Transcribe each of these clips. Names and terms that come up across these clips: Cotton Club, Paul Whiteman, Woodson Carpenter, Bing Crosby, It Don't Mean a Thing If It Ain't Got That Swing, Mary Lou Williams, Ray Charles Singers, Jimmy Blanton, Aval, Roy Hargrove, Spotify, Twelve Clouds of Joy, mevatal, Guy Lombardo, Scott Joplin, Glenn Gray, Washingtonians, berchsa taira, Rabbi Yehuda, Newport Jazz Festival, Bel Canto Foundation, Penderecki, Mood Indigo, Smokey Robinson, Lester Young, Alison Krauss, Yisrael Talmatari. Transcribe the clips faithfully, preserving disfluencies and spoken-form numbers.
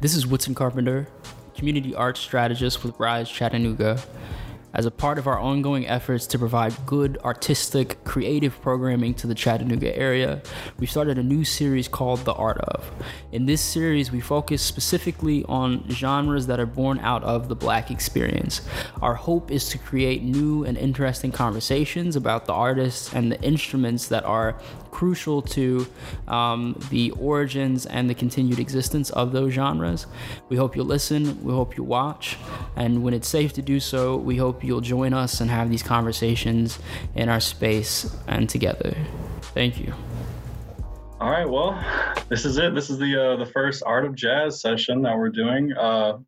This is Woodson Carpenter, community arts strategist with RISE Chattanooga. As a part of our ongoing efforts to provide good, artistic, creative programming to the Chattanooga area, we've started a new series called The Art Of. In this series, we focus specifically on genres that are born out of the Black experience. Our hope is to create new and interesting conversations about the artists and the instruments that are crucial to um, the origins and the continued existence of those genres. We hope you'll listen, we hope you watch, and when it's safe to do so, we hope you'll join us and have these conversations in our space and together. Thank you. All right, well, this is it. This is the uh, the first Art of Jazz session that we're doing. Uh,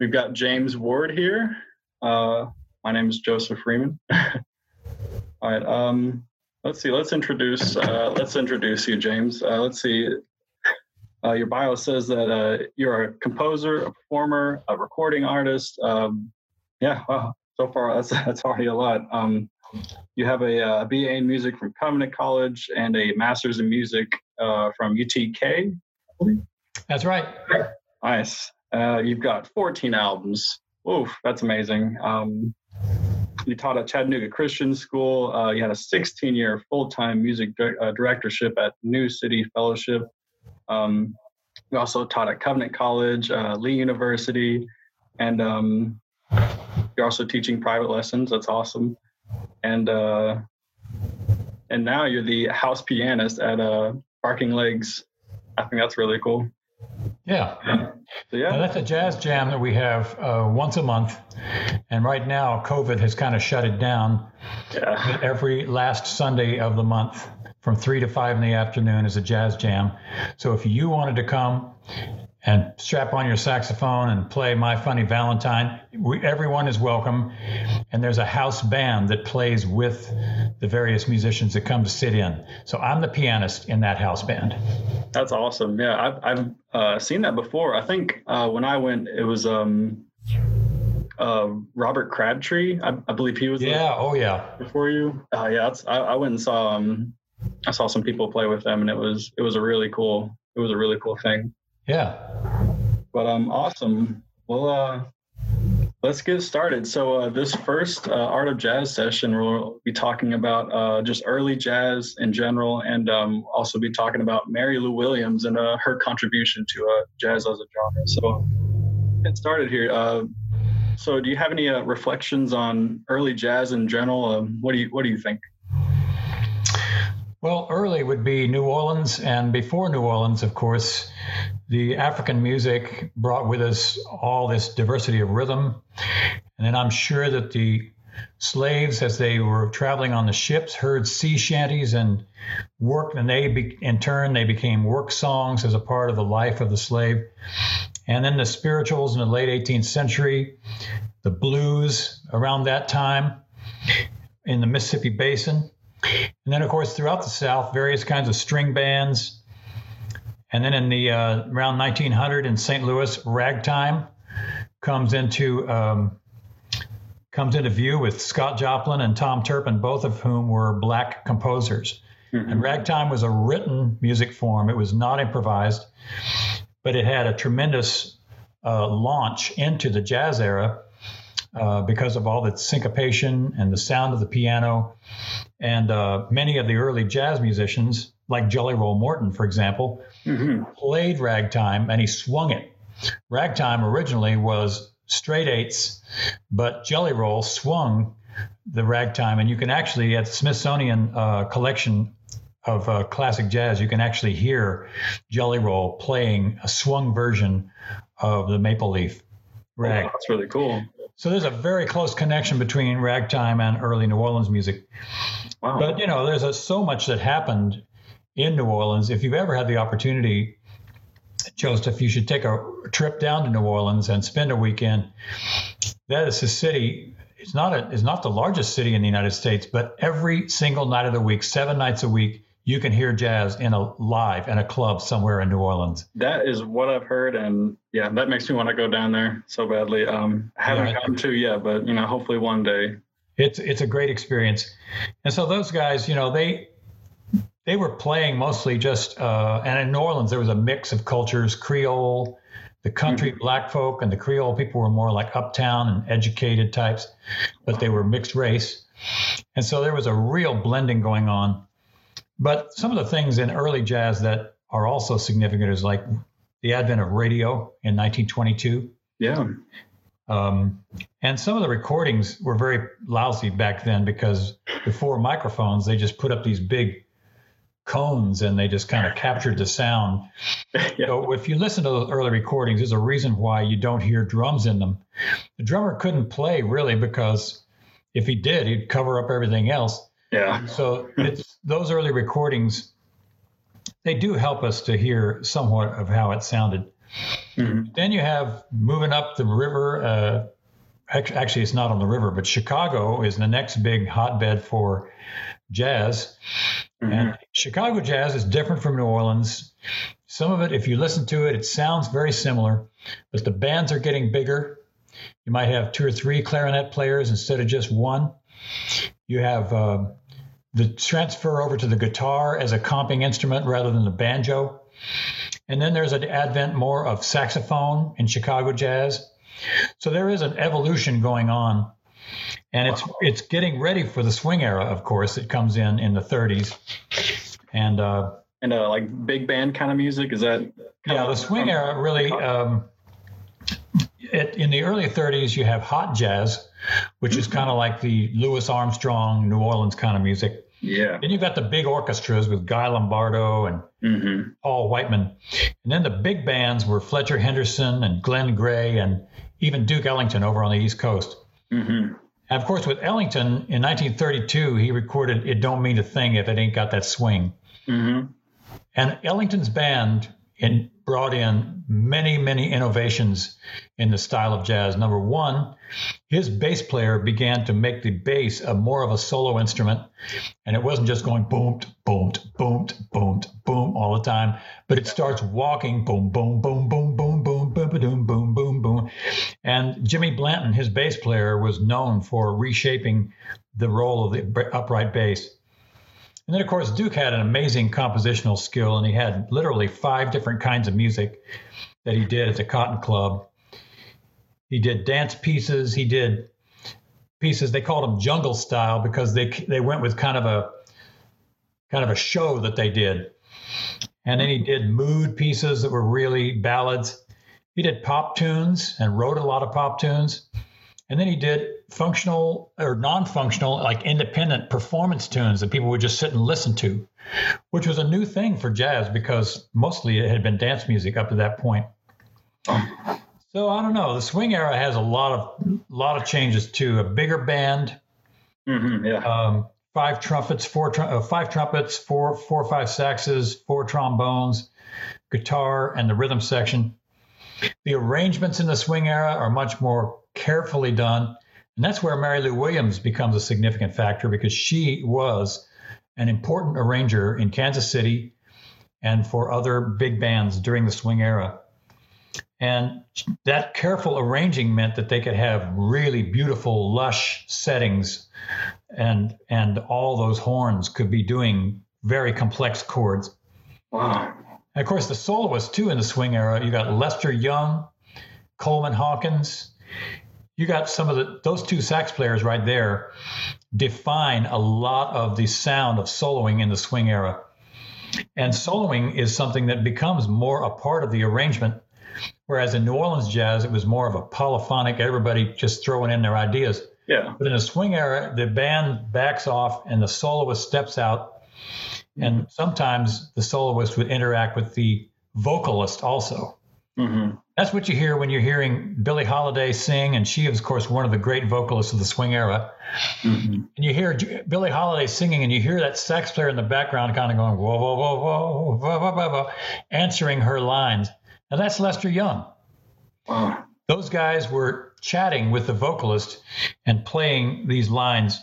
we've got James Ward here. Uh, my name is Joseph Freeman. All right, um, let's see. Let's introduce. Uh, let's introduce you, James. Uh, let's see. Uh, your bio says that uh, you're a composer, a performer, a recording artist. Um, Yeah, wow. So far, that's that's already a lot. Um, you have a, a B A in music from Covenant College and a master's in music uh, from U T K. That's right. Nice. Uh, you've got fourteen albums. Oof, that's amazing. Um, you taught at Chattanooga Christian School. Uh, you had a sixteen-year full-time music di- uh, directorship at New City Fellowship. Um, you also taught at Covenant College, uh, Lee University, and um, you're also teaching private lessons. That's awesome. And uh, and now you're the house pianist at uh, Parking Legs. I think that's really cool. Yeah. So, yeah. Now, that's a jazz jam that we have uh, once a month. And right now, COVID has kind of shut it down. Yeah. Every last Sunday of the month from three to five in the afternoon is a jazz jam. So if you wanted to come and strap on your saxophone and play My Funny Valentine, We, everyone is welcome. And there's a house band that plays with the various musicians that come to sit in. So I'm the pianist in that house band. That's awesome. Yeah, I've, I've uh, seen that before. I think uh, when I went, it was um, uh, Robert Crabtree. I, I believe he was yeah, there. Yeah, oh yeah. Before you. Uh, yeah, that's, I, I went and saw, um, I saw some people play with them, and it was it was a really cool, it was a really cool thing. Yeah. But um, awesome. Well, uh, let's get started. So uh, this first uh, Art of Jazz session, we'll be talking about uh, just early jazz in general, and um, also be talking about Mary Lou Williams and uh, her contribution to uh, jazz as a genre. So get started here. Uh, so do you have any uh, reflections on early jazz in general? Um, what do you What do you think? Well, early would be New Orleans, and before New Orleans, of course, the African music brought with us all this diversity of rhythm. And then I'm sure that the slaves, as they were traveling on the ships, heard sea shanties and worked, and they, be, in turn, they became work songs as a part of the life of the slave. And then the spirituals in the late eighteenth century, the blues around that time in the Mississippi Basin. And then, of course, throughout the South, various kinds of string bands. And then in the uh, around nineteen hundred in Saint Louis, ragtime comes into um, comes into view with Scott Joplin and Tom Turpin, both of whom were Black composers. Mm-hmm. And ragtime was a written music form. It was not improvised, but it had a tremendous uh, launch into the jazz era uh, because of all the syncopation and the sound of the piano. And uh, many of the early jazz musicians, like Jelly Roll Morton, for example, mm-hmm. played ragtime, and he swung it. Ragtime originally was straight eights, but Jelly Roll swung the ragtime. And you can actually, at the Smithsonian uh, collection of uh, classic jazz, you can actually hear Jelly Roll playing a swung version of the Maple Leaf rag. Oh, that's really cool. So there's a very close connection between ragtime and early New Orleans music. Wow. But, you know, there's a, so much that happened in New Orleans. If you've ever had the opportunity, Joseph, you should take a trip down to New Orleans and spend a weekend. That is a city. It's not a, it's not the largest city in the United States, but every single night of the week, seven nights a week, you can hear jazz in a live in a club somewhere in New Orleans. That is what I've heard, and yeah, that makes me want to go down there so badly. Um, I haven't yeah, come to yet, but you know, hopefully one day. It's it's a great experience, and so those guys, you know, they they were playing mostly just, uh, and in New Orleans, there was a mix of cultures, Creole, the country mm-hmm. black folk, and the Creole people were more like uptown and educated types, but they were mixed race. And so there was a real blending going on. But some of the things in early jazz that are also significant is like the advent of radio in nineteen twenty-two. Yeah. Um, and some of the recordings were very lousy back then because before microphones, they just put up these big cones and they just kind of captured the sound. Yeah. So if you listen to those early recordings, there's a reason why you don't hear drums in them. The drummer couldn't play really because if he did, he'd cover up everything else. Yeah. So it's, those early recordings, they do help us to hear somewhat of how it sounded. Mm-hmm. Then you have moving up the river. Uh, actually, it's not on the river, but Chicago is the next big hotbed for jazz. Mm-hmm. And Chicago jazz is different from New Orleans. Some of it, if you listen to it, it sounds very similar, but the bands are getting bigger. You might have two or three clarinet players instead of just one. You have uh, the transfer over to the guitar as a comping instrument rather than the banjo. And then there's an advent more of saxophone in Chicago jazz. So there is an evolution going on. And it's it's getting ready for the swing era, of course. It comes in in the thirties. And uh, and uh, like big band kind of music? Is that kind yeah, of, the swing um, era really... Um, It, in the early thirties, you have hot jazz, which is kind of like the Louis Armstrong, New Orleans kind of music. Yeah. Then you've got the big orchestras with Guy Lombardo and mm-hmm. Paul Whiteman. And then the big bands were Fletcher Henderson and Glenn Gray and even Duke Ellington over on the East Coast. Mm-hmm. And, of course, with Ellington, in nineteen thirty-two, he recorded It Don't Mean a Thing If It Ain't Got That Swing. Mm-hmm. And Ellington's band in brought in many, many innovations in the style of jazz. Number one, his bass player began to make the bass a more of a solo instrument. And it wasn't just going boom, boom, boom, boom, boom all the time, but it starts walking boom, boom, boom, boom, boom, boom, boom, boom, boom, boom, boom. And Jimmy Blanton, his bass player, was known for reshaping the role of the upright bass. And then, of course, Duke had an amazing compositional skill, and he had literally five different kinds of music that he did at the Cotton Club. He did dance pieces. He did pieces. They called them jungle style because they they went with kind of a kind of a show that they did. And then he did mood pieces that were really ballads. He did pop tunes and wrote a lot of pop tunes. And then he did functional or non-functional, like independent performance tunes that people would just sit and listen to, which was a new thing for jazz because mostly it had been dance music up to that point. So I don't know. The swing era has a lot of lot of changes too. A bigger band, mm-hmm, yeah. um, five trumpets, four tr- uh, five trumpets, four four or five saxes, four trombones, guitar, and the rhythm section. The arrangements in the swing era are much more carefully done. And that's where Mary Lou Williams becomes a significant factor because she was an important arranger in Kansas City and for other big bands during the swing era. And that careful arranging meant that they could have really beautiful, lush settings, and and all those horns could be doing very complex chords. Wow. And of course, the soloists, too, in the swing era, you got Lester Young, Coleman Hawkins. You got some of the, those two sax players right there define a lot of the sound of soloing in the swing era. And soloing is something that becomes more a part of the arrangement, whereas in New Orleans jazz, it was more of a polyphonic, everybody just throwing in their ideas. Yeah. But in the swing era, the band backs off and the soloist steps out, and sometimes the soloist would interact with the vocalist also. Mm-hmm. That's what you hear when you're hearing Billie Holiday sing, and she is, of course, one of the great vocalists of the swing era. Mm-hmm. And you hear Billie Holiday singing, and you hear that sax player in the background kind of going, whoa, whoa, whoa, whoa, whoa, whoa, whoa, whoa, answering her lines. Now, that's Lester Young. Wow. Those guys were chatting with the vocalist and playing these lines.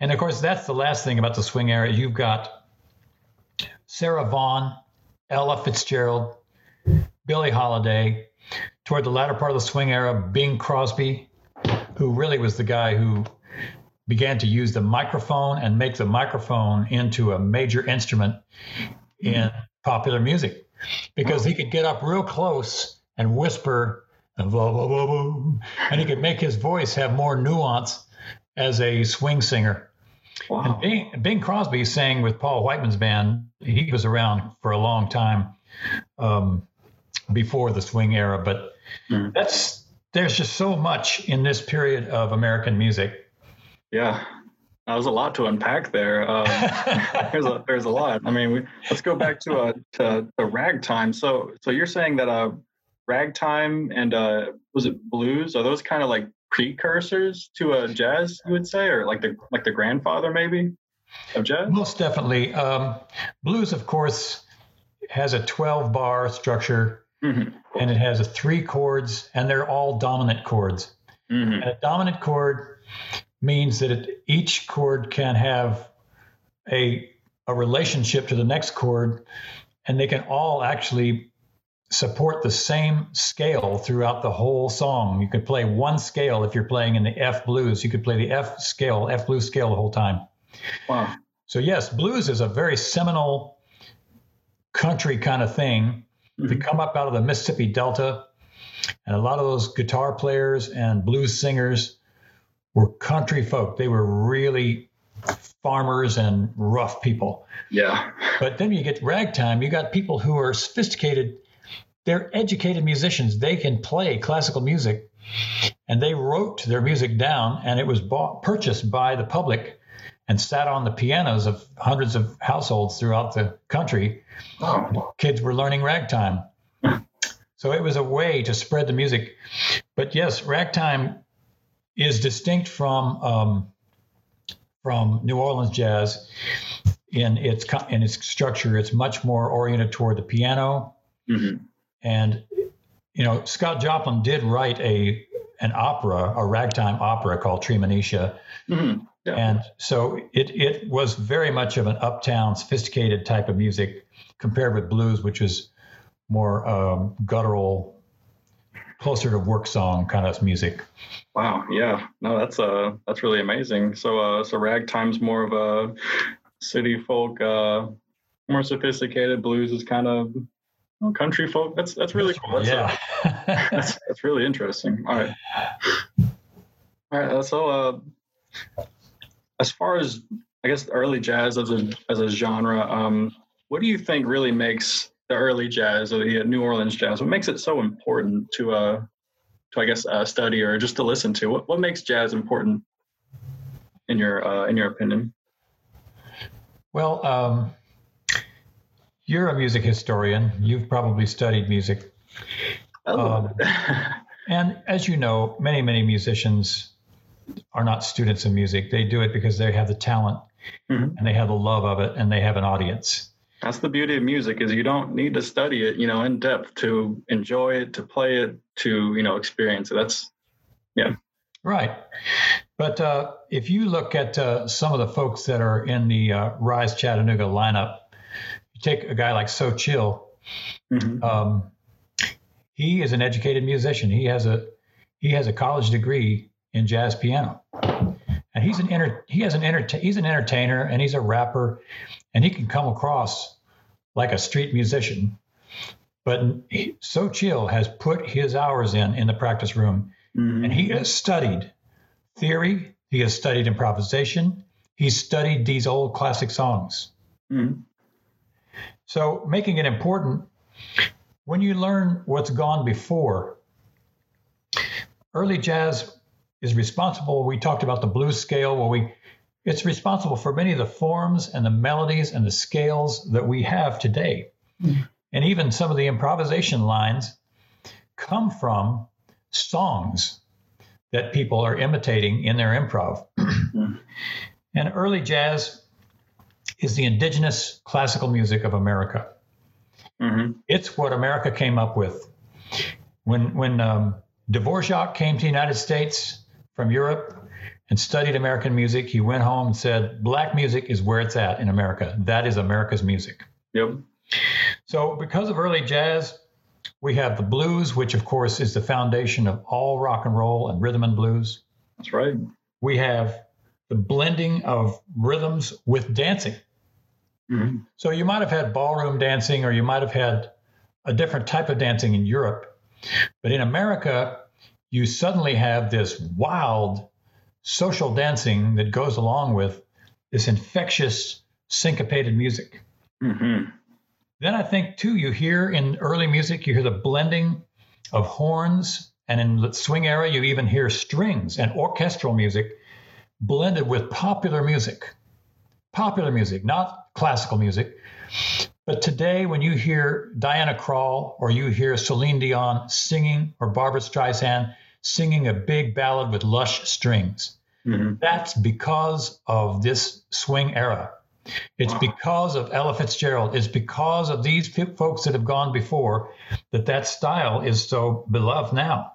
And, of course, that's the last thing about the swing era. You've got Sarah Vaughan, Ella Fitzgerald, Billie Holiday, toward the latter part of the swing era, Bing Crosby, who really was the guy who began to use the microphone and make the microphone into a major instrument in popular music, because he could get up real close and whisper and blah, blah, blah, blah, and he could make his voice have more nuance as a swing singer. Wow. And Bing, Bing Crosby sang with Paul Whiteman's band. He was around for a long time um, before the swing era, but mm. that's there's just so much in this period of American music. Yeah, that was a lot to unpack there. Um, there's a there's a lot. I mean, we, let's go back to uh to, to ragtime. So so you're saying that uh ragtime and uh was it blues? Are those kind of like precursors to uh, jazz, you would say, or like the like the grandfather maybe of jazz? Most definitely. Um, blues, of course, has a twelve bar structure, mm-hmm. and it has a three chords, and they're all dominant chords. Mm-hmm. And a dominant chord means that it, each chord can have a a relationship to the next chord, and they can all actually support the same scale throughout the whole song. You could play one scale if you're playing in the F blues. You could play the F scale, F blues scale the whole time. Wow. So yes, blues is a very seminal country kind of thing mm-hmm. to come up out of the Mississippi Delta. And a lot of those guitar players and blues singers were country folk. They were really farmers and rough people. Yeah. But then you get ragtime. You got people who are sophisticated. They're educated musicians. They can play classical music, and they wrote their music down, and it was bought, purchased by the public and sat on the pianos of hundreds of households throughout the country. Oh. Kids were learning ragtime. So it was a way to spread the music. But yes, ragtime is distinct from um, from New Orleans jazz in its in its structure. It's much more oriented toward the piano. Mm-hmm. And, you know, Scott Joplin did write a an opera, a ragtime opera called Tremonisha. Mm-hmm. Yeah. And so it it was very much of an uptown, sophisticated type of music compared with blues, which is more um, guttural, closer to work song kind of music. Wow. Yeah. No, that's uh, that's really amazing. So uh, so ragtime's more of a city folk, uh, more sophisticated. Blues is kind of Oh, country folk. That's that's really cool. That's, yeah, uh, that's that's really interesting. All right, all right. So, uh, as far as I guess early jazz as a as a genre, um, what do you think really makes the early jazz or the New Orleans jazz? What makes it so important to uh to I guess uh, study or just to listen to? What what makes jazz important in your uh, in your opinion? Well, um. You're a music historian. You've probably studied music. Um, and as you know, many, many musicians are not students of music. They do it because they have the talent mm-hmm. and they have the love of it and they have an audience. That's the beauty of music is you don't need to study it, you know, in depth to enjoy it, to play it, to, you know, experience it. That's, yeah. Right. But uh, if you look at uh, some of the folks that are in the uh, RISE Chattanooga lineup, take a guy like So Chill. Mm-hmm. Um, he is an educated musician. He has a he has a college degree in jazz piano, and he's an enter, he has an enter, he's an entertainer and he's a rapper, and he can come across like a street musician. But he, So Chill has put his hours in in the practice room, mm-hmm. and he has studied theory. He has studied improvisation. He's studied these old classic songs. Mm-hmm. So making it important, when you learn what's gone before, early jazz is responsible. We talked about the blues scale. Well, we it's responsible for many of the forms and the melodies and the scales that we have today. Mm-hmm. And even some of the improvisation lines come from songs that people are imitating in their improv. Mm-hmm. And early jazz is the indigenous classical music of America. Mm-hmm. It's what America came up with. When when um, Dvorak came to the United States from Europe and studied American music, he went home and said, black music is where it's at in America. That is America's music. Yep. So because of early jazz, we have the blues, which of course is the foundation of all rock and roll and rhythm and blues. That's right. We have the blending of rhythms with dancing. Mm-hmm. So you might have had ballroom dancing, or you might have had a different type of dancing in Europe. But in America, you suddenly have this wild social dancing that goes along with this infectious syncopated music. Mm-hmm. Then I think, too, you hear in early music, you hear the blending of horns. And in the swing era, you even hear strings and orchestral music blended with popular music. Popular music, not classical music. But today, when you hear Diana Krall or you hear Celine Dion singing, or Barbra Streisand singing a big ballad with lush strings, mm-hmm. that's because of this swing era. It's wow. because of Ella Fitzgerald. It's because of these folks that have gone before that that style is so beloved now.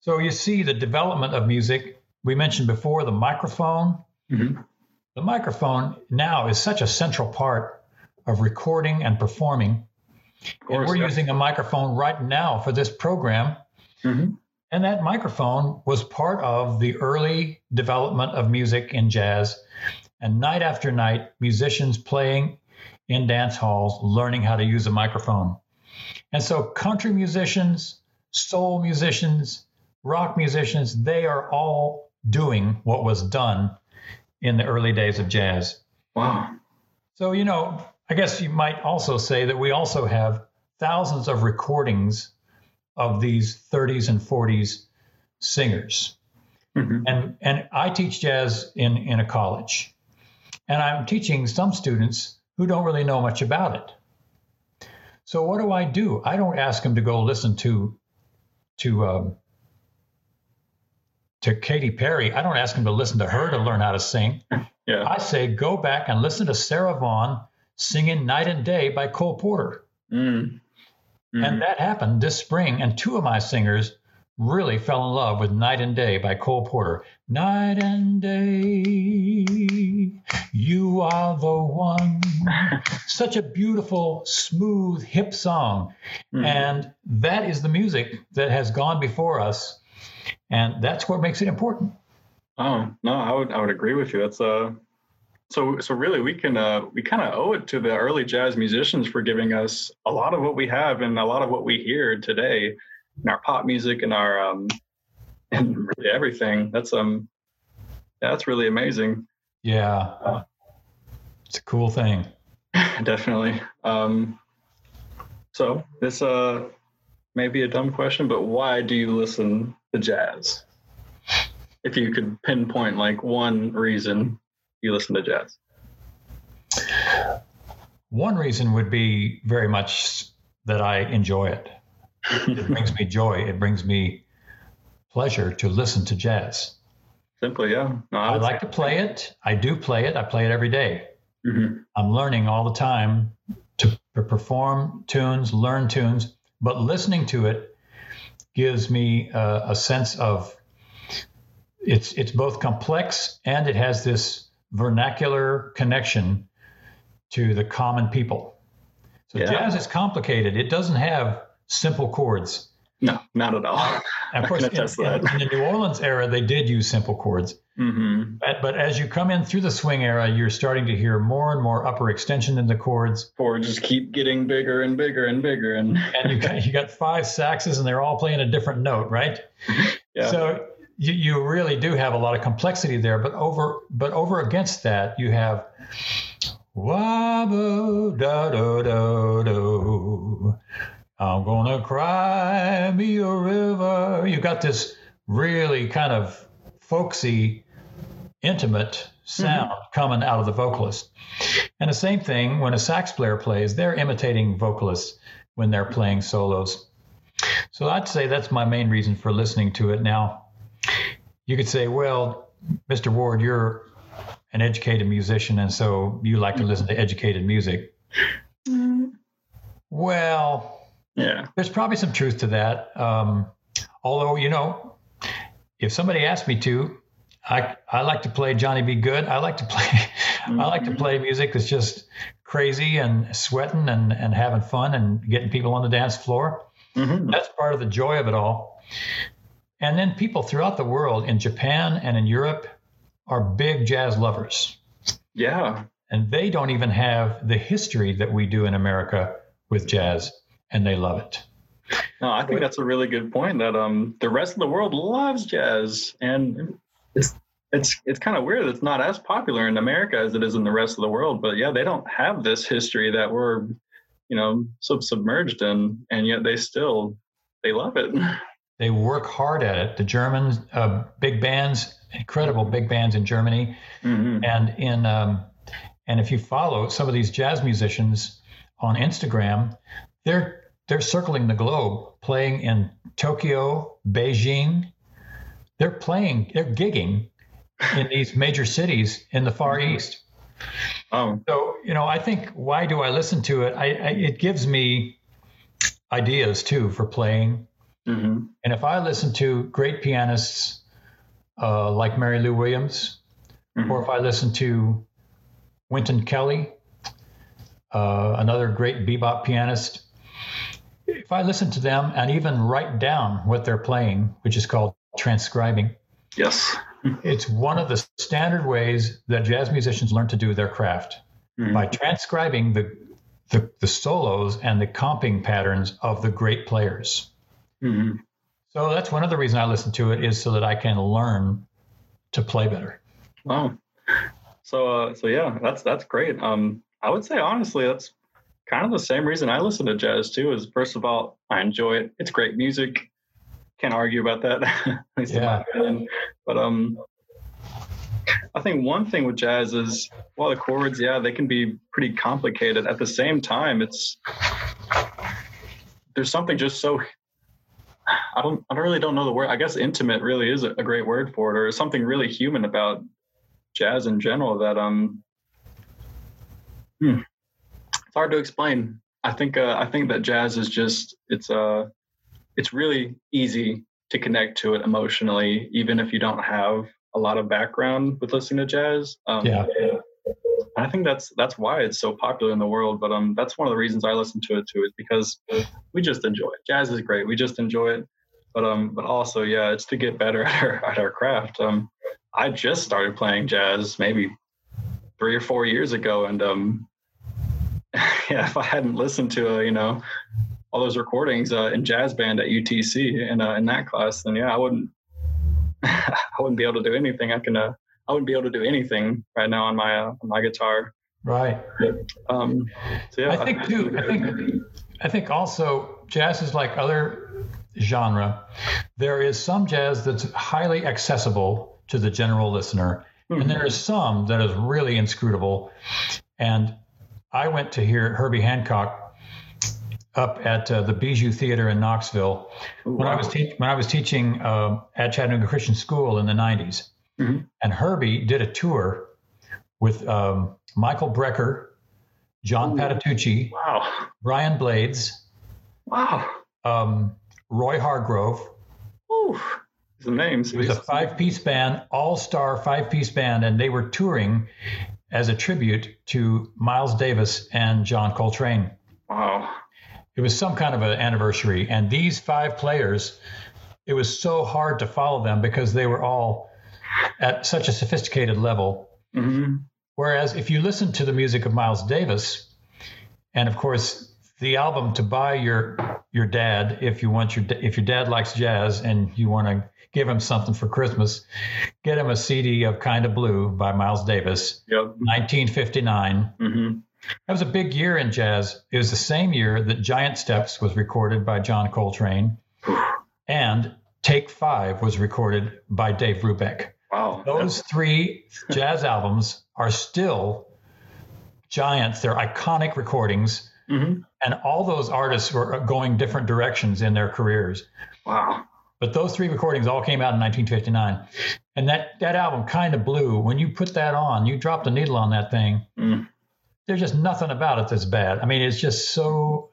So you see the development of music. We mentioned before the microphone. Mm-hmm. The microphone now is such a central part of recording and performing. Of course, and we're yeah. using a microphone right now for this program. Mm-hmm. And that microphone was part of the early development of music in jazz. And night after night, musicians playing in dance halls, learning how to use a microphone. And so country musicians, soul musicians, rock musicians, they are all doing what was done in the early days of jazz. Wow. So, you know, I guess you might also say that we also have thousands of recordings of these thirties and forties singers. Mm-hmm. And and I teach jazz in, in a college. And I'm teaching some students who don't really know much about it. So what do I do? I don't ask them to go listen to to um, to Katy Perry. I don't ask them to listen to her to learn how to sing. Yeah. I say, go back and listen to Sarah Vaughan singing Night and Day by Cole Porter. Mm. Mm. And that happened this spring. And two of my singers really fell in love with Night and Day by Cole Porter. Night and day, you are the one. Such a beautiful, smooth, hip song. Mm-hmm. And that is the music that has gone before us. And that's what makes it important. Oh, no, I would I would agree with you. That's uh, so so really we can uh, we kind of owe it to the early jazz musicians for giving us a lot of what we have and a lot of what we hear today in our pop music and our um, and really everything. That's um, that's really amazing. Yeah, it's a cool thing. Definitely. Um, so this uh, may be a dumb question, but why do you listen to jazz? If you could pinpoint like one reason you listen to jazz. One reason would be very much that I enjoy it. It brings me joy. It brings me pleasure to listen to jazz. Simply, yeah. No, I, I like to play it. I do play it. I play it every day. Mm-hmm. I'm learning all the time to perform tunes, learn tunes, but listening to it gives me uh, a sense of it's it's both complex and it has this vernacular connection to the common people. So yeah. Jazz is complicated. It doesn't have simple chords. No, not at all. And of course, in, in, in the New Orleans era, they did use simple chords. Mm-hmm. But, but as you come in through the swing era, you're starting to hear more and more upper extension in the chords. Chords just keep getting bigger and bigger and bigger. And, and you, got, you got five saxes and they're all playing a different note, right? Yeah. So you, you really do have a lot of complexity there. But over but over against that, you have wabo da do do do. I'm gonna cry me a river. You got this really kind of folksy, intimate sound mm-hmm. coming out of the vocalist. And the same thing when a sax player plays, they're imitating vocalists when they're playing solos. So I'd say that's my main reason for listening to it. Now, you could say, well, Mister Ward, you're an educated musician, and so you like to listen to educated music. Mm-hmm. Well... yeah, there's probably some truth to that. Um, although, you know, if somebody asked me to, I I like to play Johnny B. Good. I like to play mm-hmm. I like to play music that's just crazy and sweating and, and having fun and getting people on the dance floor. Mm-hmm. That's part of the joy of it all. And then people throughout the world, in Japan and in Europe are big jazz lovers. Yeah. And they don't even have the history that we do in America with jazz, and they love it. No, I think that's a really good point, that um, the rest of the world loves jazz, and it's it's it's kind of weird. It's not as popular in America as it is in the rest of the world, but yeah, they don't have this history that we're, you know, so submerged in, and yet they still, they love it. They work hard at it. The Germans, uh, big bands, incredible big bands in Germany, mm-hmm. and in um, and if you follow some of these jazz musicians on Instagram, they're They're circling the globe, playing in Tokyo, Beijing. They're playing, they're gigging in these major cities in the Far East. Oh. So, you know, I think, why do I listen to it? I, I it gives me ideas, too, for playing. Mm-hmm. And if I listen to great pianists uh, like Mary Lou Williams, mm-hmm. or if I listen to Wynton Kelly, uh, another great bebop pianist, if I listen to them and even write down what they're playing, which is called transcribing. Yes. It's one of the standard ways that jazz musicians learn to do their craft, mm-hmm. by transcribing the, the the solos and the comping patterns of the great players. Mm-hmm. So that's one of the reasons I listen to it, is so that I can learn to play better. Wow. So, uh, so yeah, that's, that's great. Um, I would say, honestly, that's kind of the same reason I listen to jazz too, is first of all, I enjoy it. It's great music. Can't argue about that. At least yeah. in my opinion. But um, I think one thing with jazz is, well, the chords, yeah, they can be pretty complicated. At the same time, it's there's something just so I don't I don't really don't know the word. I guess intimate really is a, a great word for it, or something really human about jazz in general that um. Hmm. It's hard to explain. I think uh, I think that jazz is just it's uh it's really easy to connect to it emotionally, even if you don't have a lot of background with listening to jazz. Um, yeah. I think that's that's why it's so popular in the world. But um, that's one of the reasons I listen to it too, is because we just enjoy it. Jazz is great. We just enjoy it. But um, but also yeah, it's to get better at our, at our craft. Um, I just started playing jazz maybe three or four years ago, and um. Yeah, if I hadn't listened to, uh, you know, all those recordings uh, in jazz band at U T C and uh, in that class, then yeah, I wouldn't, I wouldn't be able to do anything. I can, uh, I wouldn't be able to do anything right now on my, uh, on my guitar. Right. Um, so yeah, I think I, too. I think, I think also jazz is like other genre. There is some jazz that's highly accessible to the general listener, mm-hmm. and there is some that is really inscrutable, and I went to hear Herbie Hancock up at uh, the Bijou Theater in Knoxville. Ooh, when wow. I was te- when I was teaching uh, at Chattanooga Christian School in the nineties, mm-hmm. and Herbie did a tour with um, Michael Brecker, John Ooh. Patitucci, wow. Brian Blades, wow, um, Roy Hargrove. Ooh, the names. It was a five-piece band, all-star five-piece band, and they were touring as a tribute to Miles Davis and John Coltrane. Wow. It was some kind of an anniversary. And these five players, it was so hard to follow them because they were all at such a sophisticated level. Mm-hmm. Whereas if you listen to the music of Miles Davis, and of course the album to buy your your dad, if you want your if your dad likes jazz and you want to give him something for Christmas, get him a C D of Kind of Blue by Miles Davis, yep. nineteen fifty-nine. Mm-hmm. That was a big year in jazz. It was the same year that Giant Steps was recorded by John Coltrane, and Take Five was recorded by Dave Brubeck. Wow. Those three jazz albums are still giants. They're iconic recordings, mm-hmm. and all those artists were going different directions in their careers. Wow. But those three recordings all came out in nineteen fifty-nine. And that, that album, Kind of Blue, when you put that on, you drop the needle on that thing. Mm. There's just nothing about it that's bad. I mean, it's just so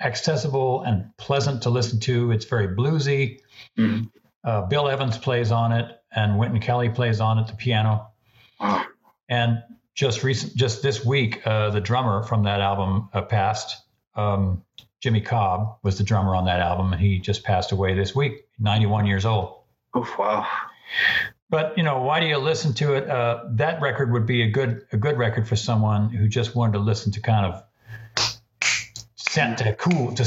accessible and pleasant to listen to. It's very bluesy. Mm. Uh, Bill Evans plays on it, and Wynton Kelly plays on it, the piano. Oh. And just recent, just this week, uh, the drummer from that album uh, passed. Um, Jimmy Cobb was the drummer on that album, and he just passed away this week, ninety-one years old. Oh, wow. But, you know, why do you listen to it? Uh, that record would be a good a good record for someone who just wanted to listen to kind of sent to cool to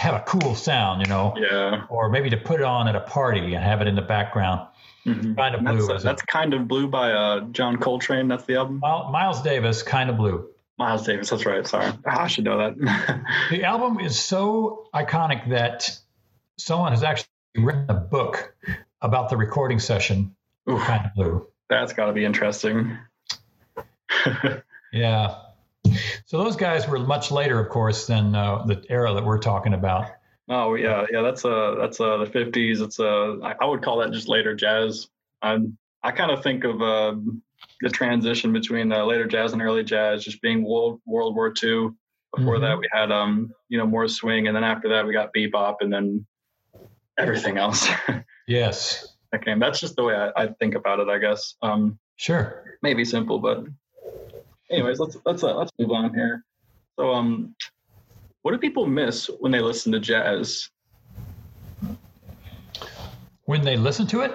have a cool sound, you know, yeah. Or maybe to put it on at a party and have it in the background. Mm-hmm. Kind of Blue. That's, a, that's Kind of Blue by uh, John Coltrane. That's the album. Miles Davis, Kind of Blue. Miles Davis. That's right. Sorry. Oh, I should know that. The album is so iconic that someone has actually written a book about the recording session. Oof, Kind of Blue. That's got to be interesting. Yeah. So those guys were much later, of course, than uh, the era that we're talking about. Oh yeah, yeah. That's uh that's uh the fifties. It's uh I, I would call that just later jazz. I I kind of think of uh, the transition between uh, later jazz and early jazz just being World World War Two. Before mm-hmm. that, we had um you know more swing, and then after that we got bebop, and then everything else. Yes. That came. That's just the way I, I think about it, I guess. Um, sure. Maybe simple, but. Anyways, let's let's uh, let's move on here. So, um, what do people miss when they listen to jazz? When they listen to it?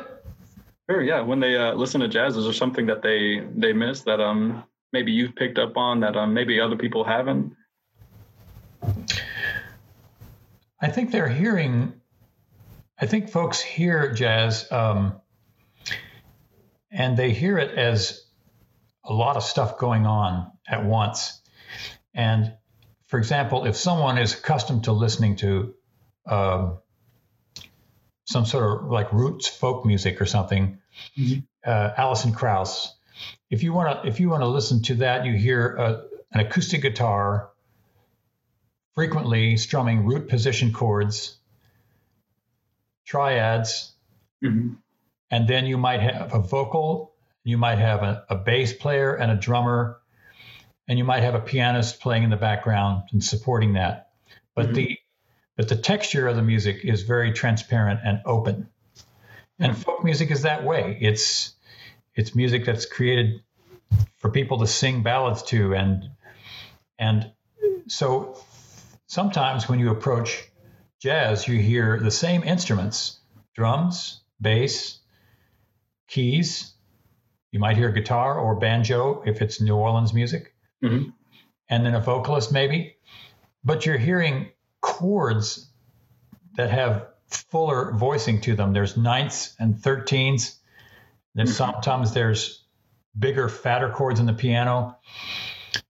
Sure, yeah. When they uh, listen to jazz, is there something that they they miss that um maybe you've picked up on that um maybe other people haven't? I think they're hearing. I think folks hear jazz, um, and they hear it as a lot of stuff going on at once. And for example, if someone is accustomed to listening to um, some sort of like roots folk music or something, mm-hmm. uh, Alison Krauss, if you want to, if you want to listen to that, you hear a, an acoustic guitar frequently strumming root position chords, triads, mm-hmm. and then you might have a vocal. You might have a, a bass player and a drummer, and you might have a pianist playing in the background and supporting that. But mm-hmm. the but the texture of the music is very transparent and open. And mm-hmm. folk music is that way. It's it's music that's created for people to sing ballads to, and and so sometimes when you approach jazz, you hear the same instruments: drums, bass, keys. You might hear guitar or banjo if it's New Orleans music, mm-hmm. and then a vocalist maybe. But you're hearing chords that have fuller voicing to them. There's ninths and thirteens. Then mm-hmm. sometimes there's bigger, fatter chords in the piano.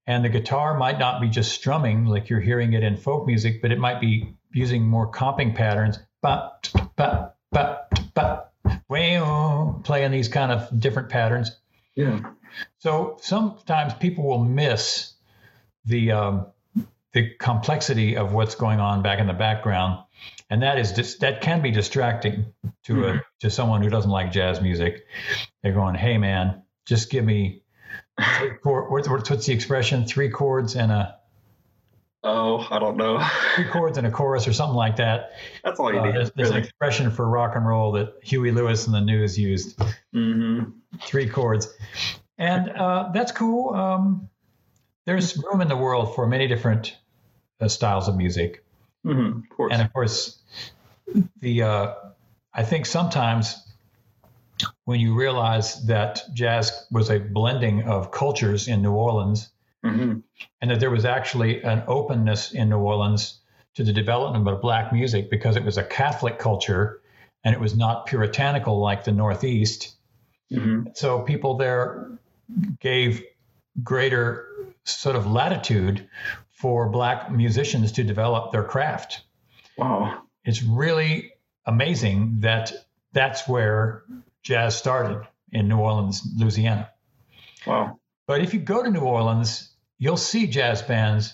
And the guitar might not be just strumming like you're hearing it in folk music, but it might be using more comping patterns. Ba, ba, ba, ba. Well, playing these kind of different patterns. Yeah. So sometimes people will miss the um, the complexity of what's going on back in the background, and that is dis- that can be distracting to mm-hmm. a to someone who doesn't like jazz music. They're going, "Hey, man, just give me chord, what's, what's the expression? Three chords and a oh, I don't know. Three chords and a chorus or something like that. That's all you uh, need. There's, there's really. An expression for rock and roll that Huey Lewis and the News used. Mm-hmm. Three chords. And uh, that's cool. Um, there's room in the world for many different uh, styles of music. Mm-hmm, of course. And of course, the uh, I think sometimes when you realize that jazz was a blending of cultures in New Orleans, mm-hmm. and that there was actually an openness in New Orleans to the development of black music because it was a Catholic culture and it was not puritanical like the Northeast. Mm-hmm. So people there gave greater sort of latitude for black musicians to develop their craft. Wow. It's really amazing that that's where jazz started in New Orleans, Louisiana. Wow. But if you go to New Orleans, you'll see jazz bands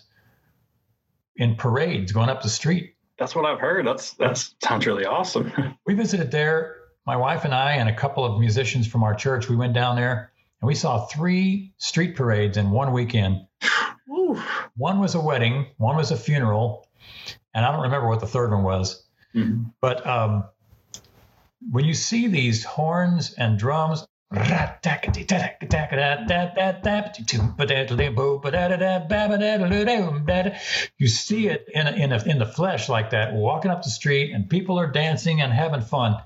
in parades going up the street. That's what I've heard. That's that sounds really awesome. We visited there, my wife and I and a couple of musicians from our church. We went down there and we saw three street parades in one weekend. Ooh. One was a wedding, one was a funeral, and I don't remember what the third one was. Mm-hmm. But um, when you see these horns and drums You see it in a, in a, in the flesh like that, walking up the street, and people are dancing and having fun.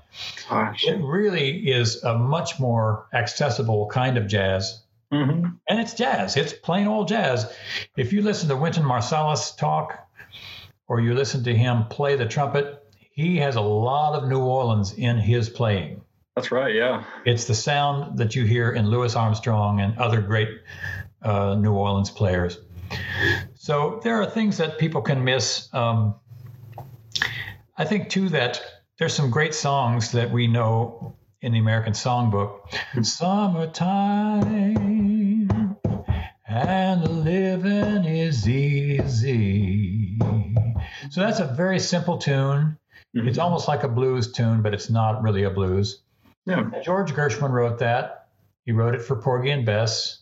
Gosh. It really is a much more accessible kind of jazz. Mm-hmm. And it's jazz. It's plain old jazz. If you listen to Wynton Marsalis talk, or you listen to him play the trumpet, he has a lot of New Orleans in his playing. That's right, yeah. It's the sound that you hear in Louis Armstrong and other great uh, New Orleans players. So there are things that people can miss. Um, I think, too, that there's some great songs that we know in the American Songbook. Summertime and living is easy. So that's a very simple tune. Mm-hmm. It's almost like a blues tune, but it's not really a blues. Yeah. George Gershwin wrote that. He wrote it for Porgy and Bess,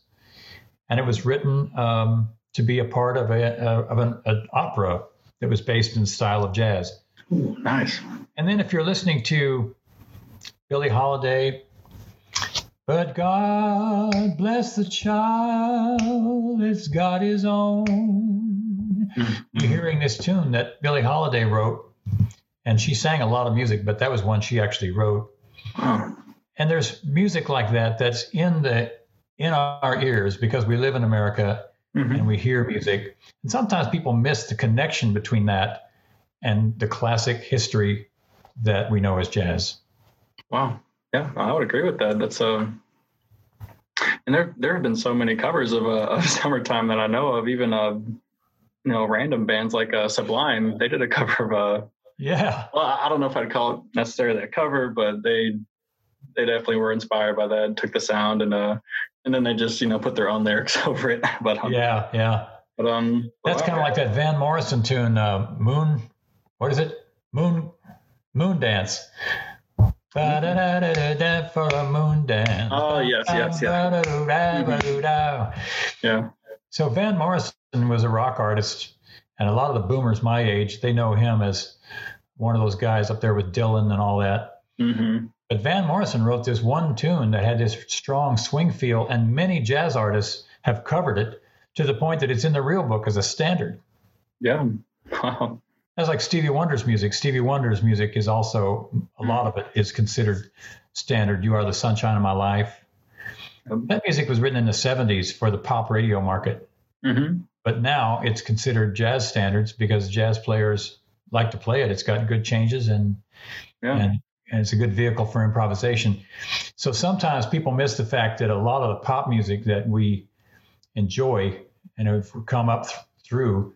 and it was written um, to be a part of a, a of an, an opera that was based in the style of jazz. Ooh, nice. And then if you're listening to Billie Holiday, but God bless the child, it's got his own. Mm-hmm. You're hearing this tune that Billie Holiday wrote, and she sang a lot of music, but that was one she actually wrote. And there's music like that that's in the in our ears because we live in America, mm-hmm. and we hear music. And sometimes people miss the connection between that and the classic history that we know as jazz. Wow. Yeah, I would agree with that. That's uh, and there there have been so many covers of, uh, of Summertime that I know of, even, uh, you know, random bands like uh, Sublime. They did a cover of... Uh, yeah. Well, I don't know if I'd call it necessarily a cover, but they... They definitely were inspired by that, took the sound, and uh, and then they just, you know, put their own lyrics over it. But um, yeah, yeah. But um, that's well, kind of like that Van Morrison tune, uh, Moon. What is it? Moon, Moon Dance. Mm-hmm. For a moon dance. Oh yes, yes, yes. Mm-hmm. Yeah. So Van Morrison was a rock artist, and a lot of the boomers my age, they know him as one of those guys up there with Dylan and all that. Mm-hmm. But Van Morrison wrote this one tune that had this strong swing feel, and many jazz artists have covered it to the point that it's in the real book as a standard. Yeah. Wow. That's like Stevie Wonder's music. Stevie Wonder's music is also, a lot of it is considered standard. You Are the Sunshine of My Life. That music was written in the seventies for the pop radio market. Mm-hmm. But now it's considered jazz standards because jazz players like to play it. It's got good changes and, yeah. and, and it's a good vehicle for improvisation. So sometimes people miss the fact that a lot of the pop music that we enjoy and have come up th- through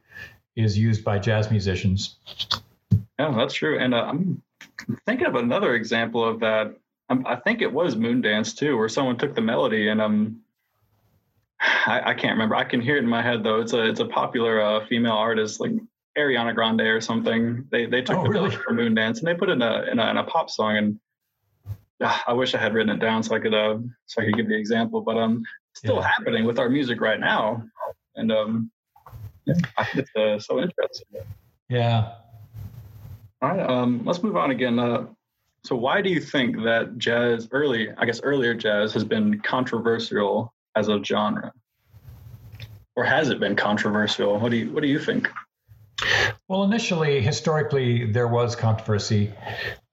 is used by jazz musicians. Yeah, that's true. And uh, I'm thinking of another example of that. Um, I think it was Moon Dance too, where someone took the melody and um, I, I can't remember. I can hear it in my head though. It's a it's a popular uh, female artist, like Ariana Grande or something. They they took oh, the really? for Moon Dance and they put it in a in a, in a pop song. And uh, I wish I had written it down so I could uh, so I could give the example. But um, it's still yeah. happening with our music right now, and um, yeah, I think it's uh, so interesting. Yeah. All right. Um, let's move on again. Uh, so why do you think that jazz early, I guess earlier jazz has been controversial as a genre, or has it been controversial? What do you what do you think? Well, initially, historically, there was controversy,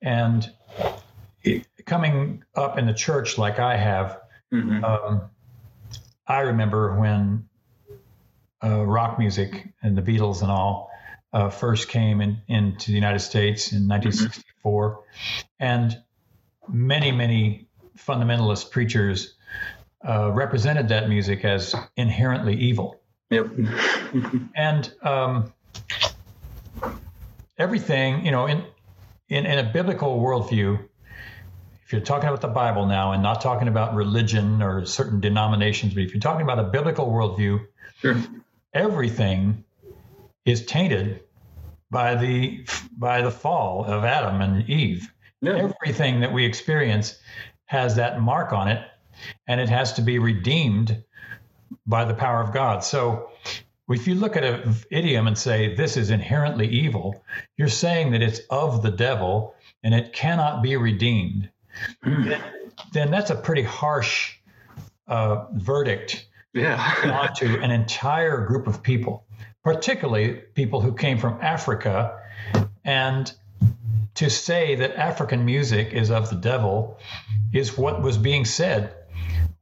and it, coming up in the church like I have, mm-hmm. um, I remember when uh, rock music and the Beatles and all uh, first came in, into the United States in nineteen sixty-four, mm-hmm. and many, many fundamentalist preachers uh, represented that music as inherently evil. Yep. and... Um, Everything, you know, in, in in a biblical worldview, if you're talking about the Bible now and not talking about religion or certain denominations, but if you're talking about a biblical worldview, sure. everything is tainted by the by the fall of Adam and Eve. Yeah. Everything that we experience has that mark on it, and it has to be redeemed by the power of God. So if you look at an idiom and say, this is inherently evil, you're saying that it's of the devil and it cannot be redeemed. Mm. then that's a pretty harsh uh, verdict yeah. onto an entire group of people, particularly people who came from Africa. And to say that African music is of the devil is what was being said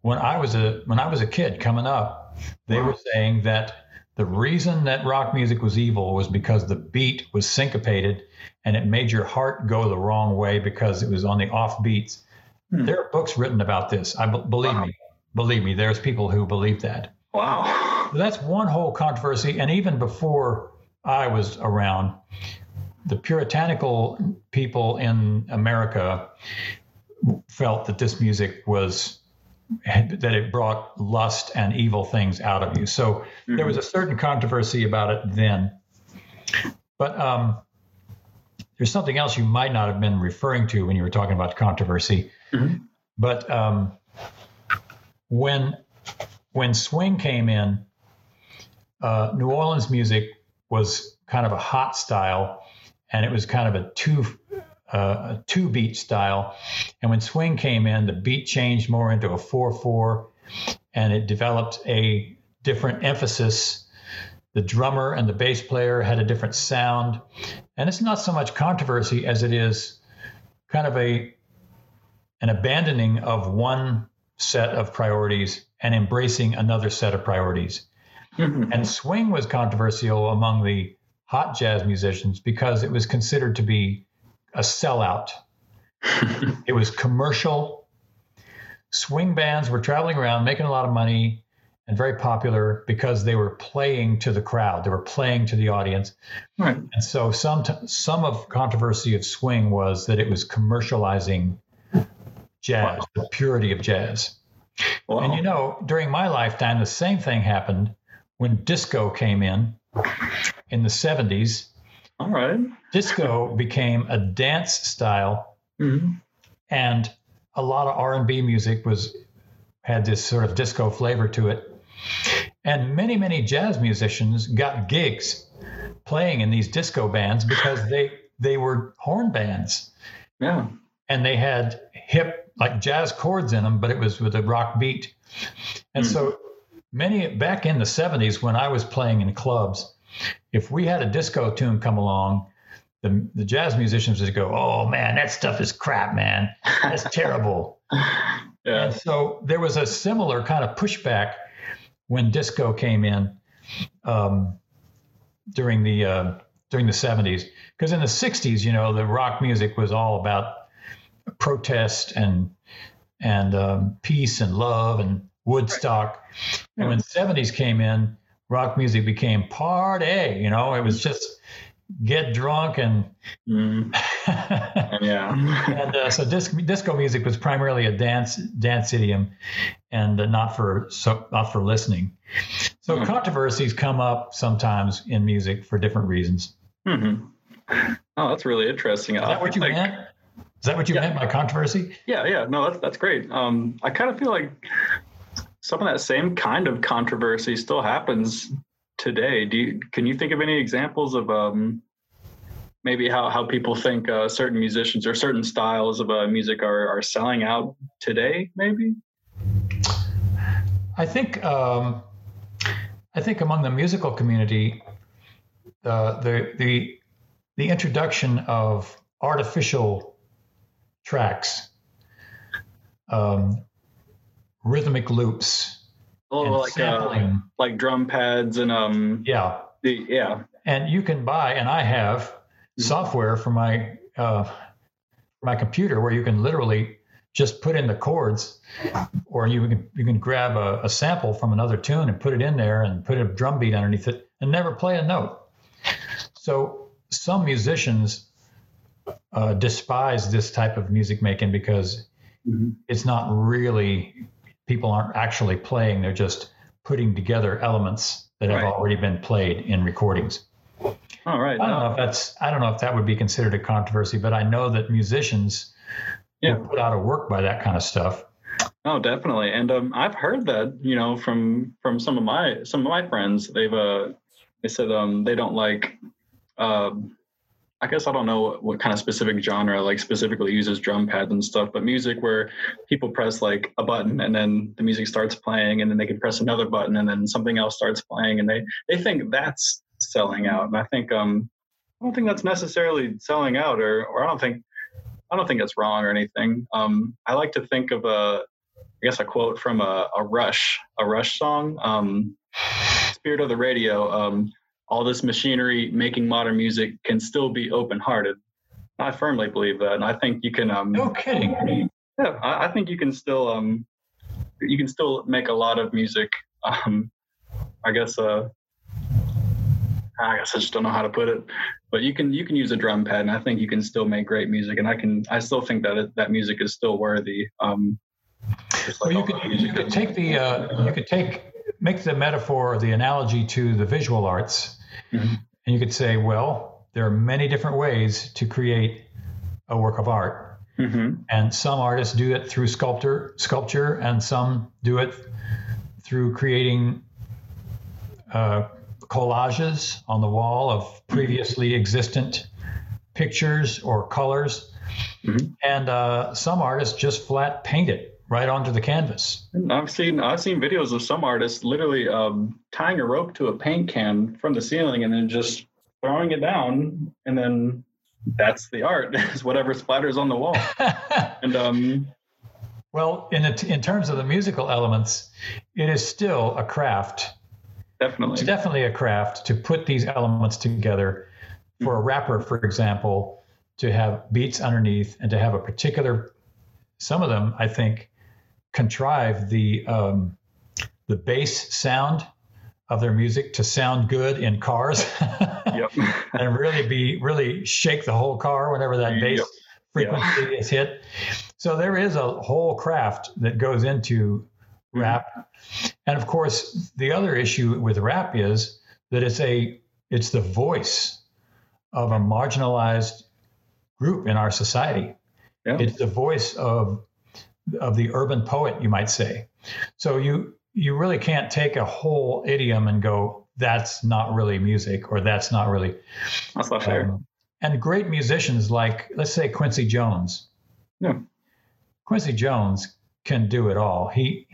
when I was a when I was a kid coming up. They were saying that the reason that rock music was evil was because the beat was syncopated and it made your heart go the wrong way because it was on the off beats. Hmm. There are books written about this. I b- believe wow. me, believe me, there's people who believe that. Wow. So that's one whole controversy. And even before I was around, the puritanical people in America felt that this music was, that it brought lust and evil things out of you. So mm-hmm. there was a certain controversy about it then. But um, there's something else you might not have been referring to when you were talking about controversy. Mm-hmm. But um, when when swing came in, uh, New Orleans music was kind of a hot style. And it was kind of a two, uh, a two-beat style. And when swing came in, the beat changed more into a four four, and it developed a different emphasis. The drummer and the bass player had a different sound. And it's not so much controversy as it is kind of a an abandoning of one set of priorities and embracing another set of priorities. And swing was controversial among the hot jazz musicians because it was considered to be a sellout. It was commercial. Swing bands were traveling around, making a lot of money and very popular because they were playing to the crowd. They were playing to the audience. Right. And so some, some of controversy of swing was that it was commercializing jazz, wow. the purity of jazz. Wow. And, you know, during my lifetime, the same thing happened when disco came in. In the seventies, all right, disco became a dance style, mm-hmm. and a lot of R and B music was had this sort of disco flavor to it. And many, many jazz musicians got gigs playing in these disco bands because they they were horn bands, yeah, and they had hip like jazz chords in them, but it was with a rock beat, and mm. so. Many back in the seventies, when I was playing in clubs, if we had a disco tune come along, the, the jazz musicians would go, "Oh man, that stuff is crap, man. That's terrible." Yeah. And so there was a similar kind of pushback when disco came in um, during the uh, during the seventies, because in the sixties, you know, the rock music was all about protest and and um, peace and love and Woodstock. And when the seventies came in, rock music became party, you know, it was just get drunk and mm. yeah. and uh, so disc, disco music was primarily a dance dance idiom and uh, not for so, not for listening. So mm. controversies come up sometimes in music for different reasons. Mm-hmm. Oh, that's really interesting. Is that what you like, meant? Is that what you yeah. meant by controversy? Yeah, yeah. No, that's that's great. Um, I kind of feel like some of that same kind of controversy still happens today. Do you, can you think of any examples of um, maybe how, how people think uh, certain musicians or certain styles of uh, music are, are selling out today, maybe? I think um, I think among the musical community, uh, the, the, the introduction of artificial tracks, um, rhythmic loops, oh, like sampling, uh, like drum pads and um yeah the, yeah and you can buy, and I have mm-hmm. software for my uh for my computer where you can literally just put in the chords, or you can you can grab a, a sample from another tune and put it in there and put a drum beat underneath it and never play a note. So some musicians uh, despise this type of music making because mm-hmm. it's not really. People aren't actually playing. They're just putting together elements that have right. already been played in recordings. All right. I don't no. know if that's, I don't know if that would be considered a controversy, but I know that musicians yeah. were put out of work by that kind of stuff. Oh, definitely. And um, I've heard that, you know, from, from some of my, some of my friends, they've, uh, they said um, they don't like, uh, I guess I don't know what, what kind of specific genre like specifically uses drum pads and stuff, but music where people press like a button and then the music starts playing, and then they can press another button and then something else starts playing, and they, they think that's selling out. And I think um, I don't think that's necessarily selling out, or or I don't think I don't think it's wrong or anything. Um, I like to think of a I guess a quote from a, a Rush a Rush song, um, "Spirit of the Radio." Um, All this machinery making modern music can still be open-hearted. I firmly believe that, and I think you can. Um, no kidding. Yeah, I, I think you can still. Um, you can still make a lot of music. Um, I guess. Uh, I guess I just don't know how to put it, but you can. You can use a drum pad, and I think you can still make great music. And I can. I still think that it, that music is still worthy. Um, just like well, you could. You could take the. Uh, you could take make the metaphor or the analogy to the visual arts. Mm-hmm. And you could say, well, there are many different ways to create a work of art. Mm-hmm. And some artists do it through sculpture, sculpture, and some do it through creating uh, collages on the wall of previously existent pictures or colors. Mm-hmm. And uh, some artists just flat paint it right onto the canvas. I've seen I've seen videos of some artists literally um, tying a rope to a paint can from the ceiling and then just throwing it down, and then that's the art. It's whatever splatters on the wall. and um, well, in the, in terms of the musical elements, it is still a craft. Definitely, it's definitely a craft to put these elements together. For a rapper, for example, to have beats underneath and to have a particular. Some of them, I think. Contrive the um, the bass sound of their music to sound good in cars, yep. and really be really shake the whole car whenever that bass yep. frequency yeah. is hit. So there is a whole craft that goes into mm-hmm. rap, and of course the other issue with rap is that it's a it's the voice of a marginalized group in our society. Yeah. It's the voice of of the urban poet, you might say. So you you really can't take a whole idiom and go, that's not really music, or that's not really. That's not fair. Um, and great musicians like, let's say, Quincy Jones. Yeah. Quincy Jones can do it all. He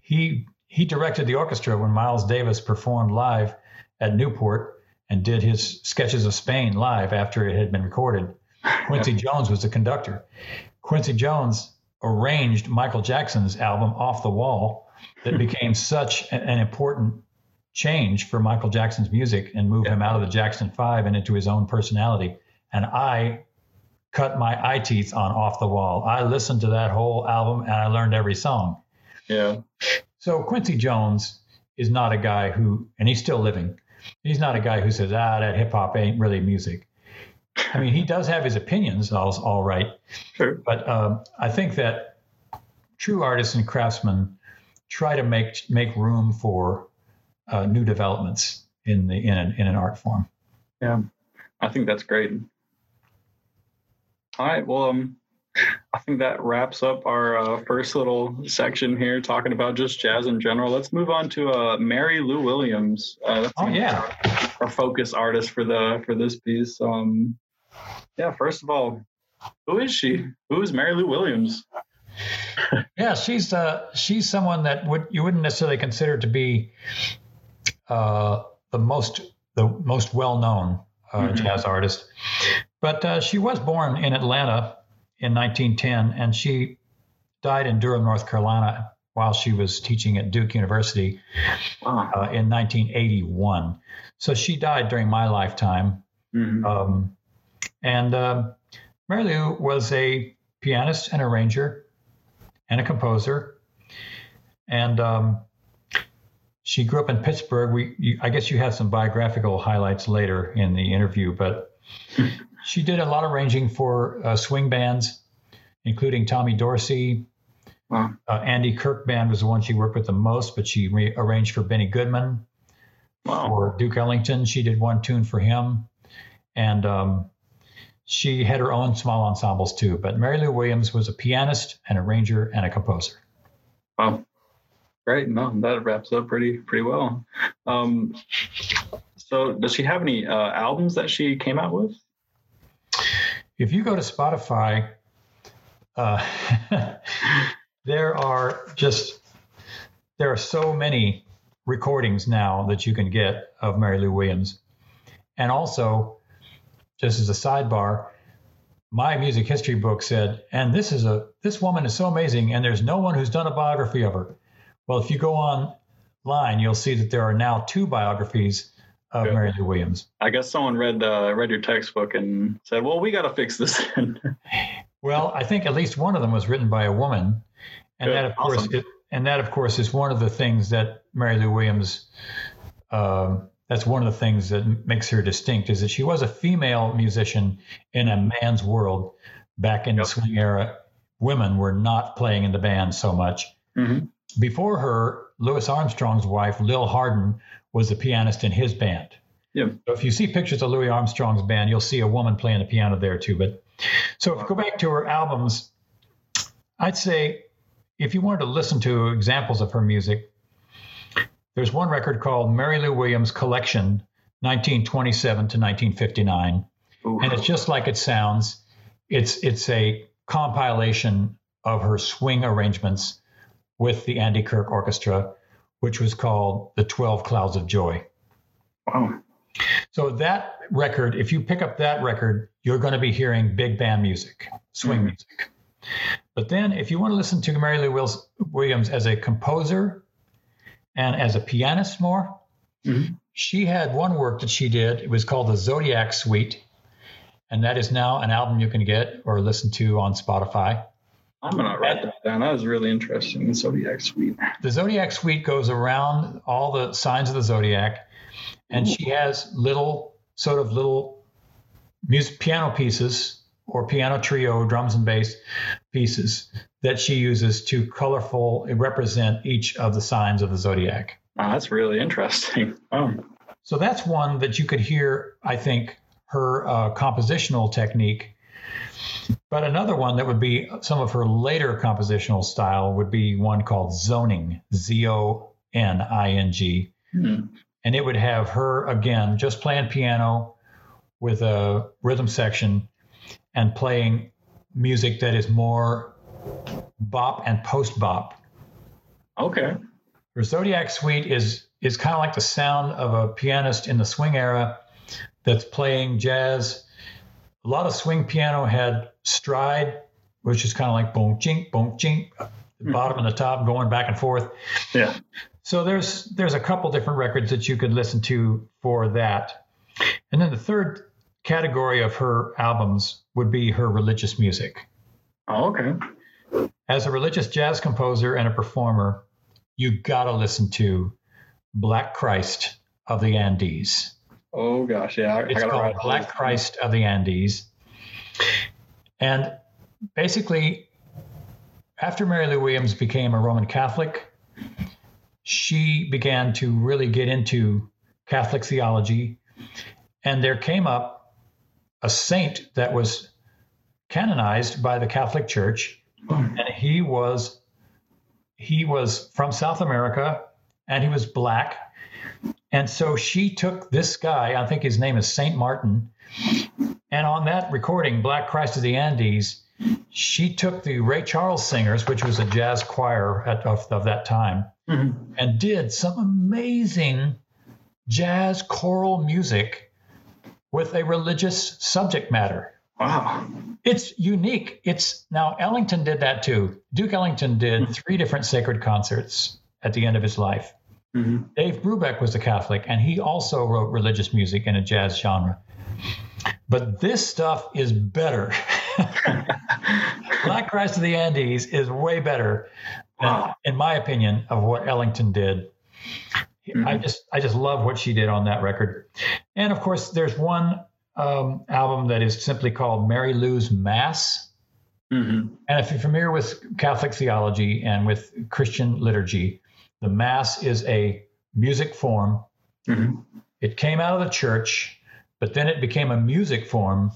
he he directed the orchestra when Miles Davis performed live at Newport and did his Sketches of Spain live after it had been recorded. Quincy Jones was the conductor. Quincy Jones arranged Michael Jackson's album Off the Wall that became such an important change for Michael Jackson's music and moved yeah. him out of the Jackson Five and into his own personality. And I cut my eye teeth on Off the Wall. I listened to that whole album and I learned every song. Yeah. So Quincy Jones is not a guy who, and he's still living. He's not a guy who says, ah, that hip hop ain't really music. I mean, he does have his opinions, all, all right. Sure. But um, I think that true artists and craftsmen try to make make room for uh, new developments in the in an, in an art form. Yeah, I think that's great. All right. Well, um, I think that wraps up our uh, first little section here, talking about just jazz in general. Let's move on to uh, Mary Lou Williams. Uh, oh yeah, our, our focus artist for the for this piece. Um, Yeah, first of all, who is she? Who is Mary Lou Williams? yeah, she's uh, she's someone that would you wouldn't necessarily consider to be uh, the most the most well known uh, mm-hmm. jazz artist, but uh, she was born in Atlanta in nineteen ten, and she died in Durham, North Carolina, while she was teaching at Duke University wow. uh, in nineteen eighty-one. So she died during my lifetime. Mm-hmm. Um, And um, Mary Lou was a pianist and arranger and a composer. And um, she grew up in Pittsburgh. We, you, I guess you have some biographical highlights later in the interview, but she did a lot of arranging for uh, swing bands, including Tommy Dorsey. Wow. Uh, Andy Kirk Band was the one she worked with the most, but she re- arranged for Benny Goodman, wow. for Duke Ellington. She did one tune for him. And um she had her own small ensembles too, but Mary Lou Williams was a pianist, an arranger, and a composer. Wow, great! No, that wraps up pretty pretty well. Um, so, does she have any uh, albums that she came out with? If you go to Spotify, uh, there are just, there are so many recordings now that you can get of Mary Lou Williams. And also, just as a sidebar, my music history book said, and this is a, this woman is so amazing, and there's no one who's done a biography of her. Well, if you go online, you'll see that there are now two biographies of Good. Mary Lou Williams. I guess someone read uh, read your textbook and said, well, we got to fix this. Well, I think at least one of them was written by a woman. And Good. that, of awesome. course, it, and that, of course, is one of the things that Mary Lou Williams, uh, that's one of the things that makes her distinct, is that she was a female musician in a man's world. Back in yep. the swing era, women were not playing in the band so much. Mm-hmm. Before her, Louis Armstrong's wife, Lil Hardin, was the pianist in his band. Yeah. So if you see pictures of Louis Armstrong's band, you'll see a woman playing the piano there too. But so if you go back to her albums, I'd say if you wanted to listen to examples of her music, there's one record called Mary Lou Williams Collection, nineteen twenty-seven to nineteen fifty-nine. Ooh. And it's just like it sounds. It's it's a compilation of her swing arrangements with the Andy Kirk Orchestra, which was called The twelve Clouds of Joy. Wow. So that record, if you pick up that record, you're going to be hearing big band music, swing mm-hmm. music. But then if you want to listen to Mary Lou Williams as a composer and as a pianist more, mm-hmm. she had one work that she did. It was called the Zodiac Suite. And that is now an album you can get or listen to on Spotify. I'm going to write that down. That was really interesting, the Zodiac Suite. The Zodiac Suite goes around all the signs of the Zodiac, and Ooh. she has little, sort of little music, piano pieces or piano trio, drums and bass pieces that she uses to colorful represent each of the signs of the Zodiac. Wow, that's really interesting. Oh. So that's one that you could hear, I think, her uh, compositional technique. But another one that would be some of her later compositional style would be one called Zoning, Z O N I N G. Hmm. And it would have her, again, just playing piano with a rhythm section and playing music that is more bop and post-bop. Okay. Her Zodiac Suite is is kind of like the sound of a pianist in the swing era that's playing jazz. A lot of swing piano had stride, which is kind of like boom, chink, boom, chink, the bottom and the top going back and forth. Yeah. So there's there's a couple different records that you could listen to for that. And then the third category of her albums would be her religious music. Oh, okay. As a religious jazz composer and a performer, you got to listen to Black Christ of the Andes. Oh, gosh, yeah. I, it's I called Black Christ of the Andes. And basically, after Mary Lou Williams became a Roman Catholic, she began to really get into Catholic theology. And there came up a saint that was canonized by the Catholic Church. And he was he was from South America, and he was black. And so she took this guy, I think his name is Saint Martin, and on that recording, Black Christ of the Andes, she took the Ray Charles Singers, which was a jazz choir at, of, of that time, mm-hmm. and did some amazing jazz choral music with a religious subject matter. Wow. It's unique. It's now, Ellington did that too. Duke Ellington did mm-hmm. three different sacred concerts at the end of his life. Mm-hmm. Dave Brubeck was a Catholic, and he also wrote religious music in a jazz genre. But this stuff is better. Black Christ of the Andes is way better, wow. than, in my opinion, of what Ellington did. Mm-hmm. I just I just love what she did on that record. And, of course, there's one um, album that is simply called Mary Lou's Mass. Mm-hmm. And if you're familiar with Catholic theology and with Christian liturgy, the Mass is a music form. Mm-hmm. It came out of the church, but then it became a music form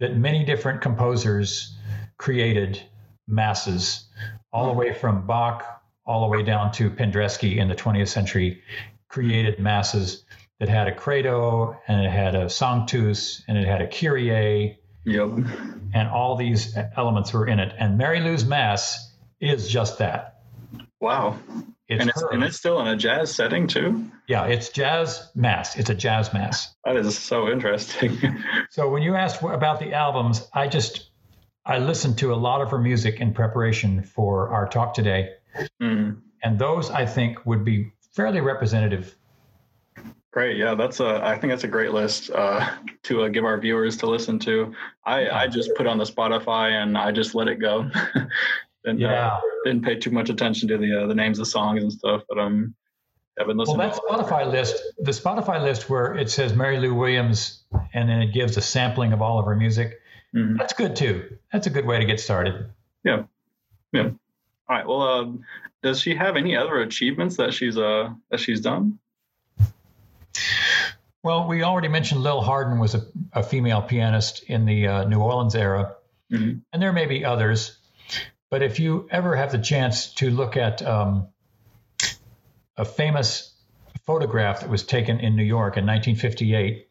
that many different composers created masses, all the way from Bach, all the way down to Penderecki in the twentieth century, created masses that had a credo, and it had a sanctus, and it had a Kyrie, Yep. And all these elements were in it. And Mary Lou's Mass is just that. Wow. It's and, it's, and it's still in a jazz setting, too? Yeah, it's jazz mass. It's a jazz mass. That is so interesting. So when you asked about the albums, I just, I listened to a lot of her music in preparation for our talk today. Mm. And those, I think, would be fairly representative. Great. Yeah, that's a, I think that's a great list uh, to uh, give our viewers to listen to. I, yeah. I just put on the Spotify and I just let it go. And, yeah, uh, didn't pay too much attention to the uh, the names of songs and stuff, but um, I've been listening. Well, that Spotify that. list, the Spotify list where it says Mary Lou Williams, and then it gives a sampling of all of her music. Mm-hmm. That's good too. That's a good way to get started. Yeah, yeah. All right. Well, uh, does she have any other achievements that she's uh that she's done? Well, we already mentioned Lil Hardin was a, a female pianist in the uh, New Orleans era, mm-hmm. and there may be others. But if you ever have the chance to look at um, a famous photograph that was taken in New York in nineteen fifty-eight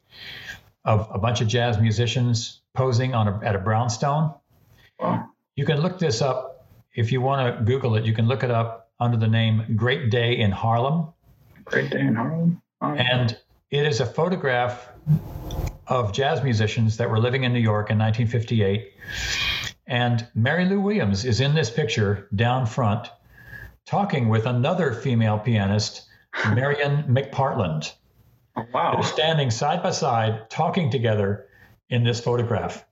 of a bunch of jazz musicians posing on a, at a brownstone, wow. You can look this up. If you want to Google it, you can look it up under the name Great Day in Harlem. Great Day in Harlem. Oh. And it is a photograph of jazz musicians that were living in New York in nineteen fifty-eight. And Mary Lou Williams is in this picture down front talking with another female pianist, Marion McPartland. Oh, wow. They're standing side by side talking together in this photograph.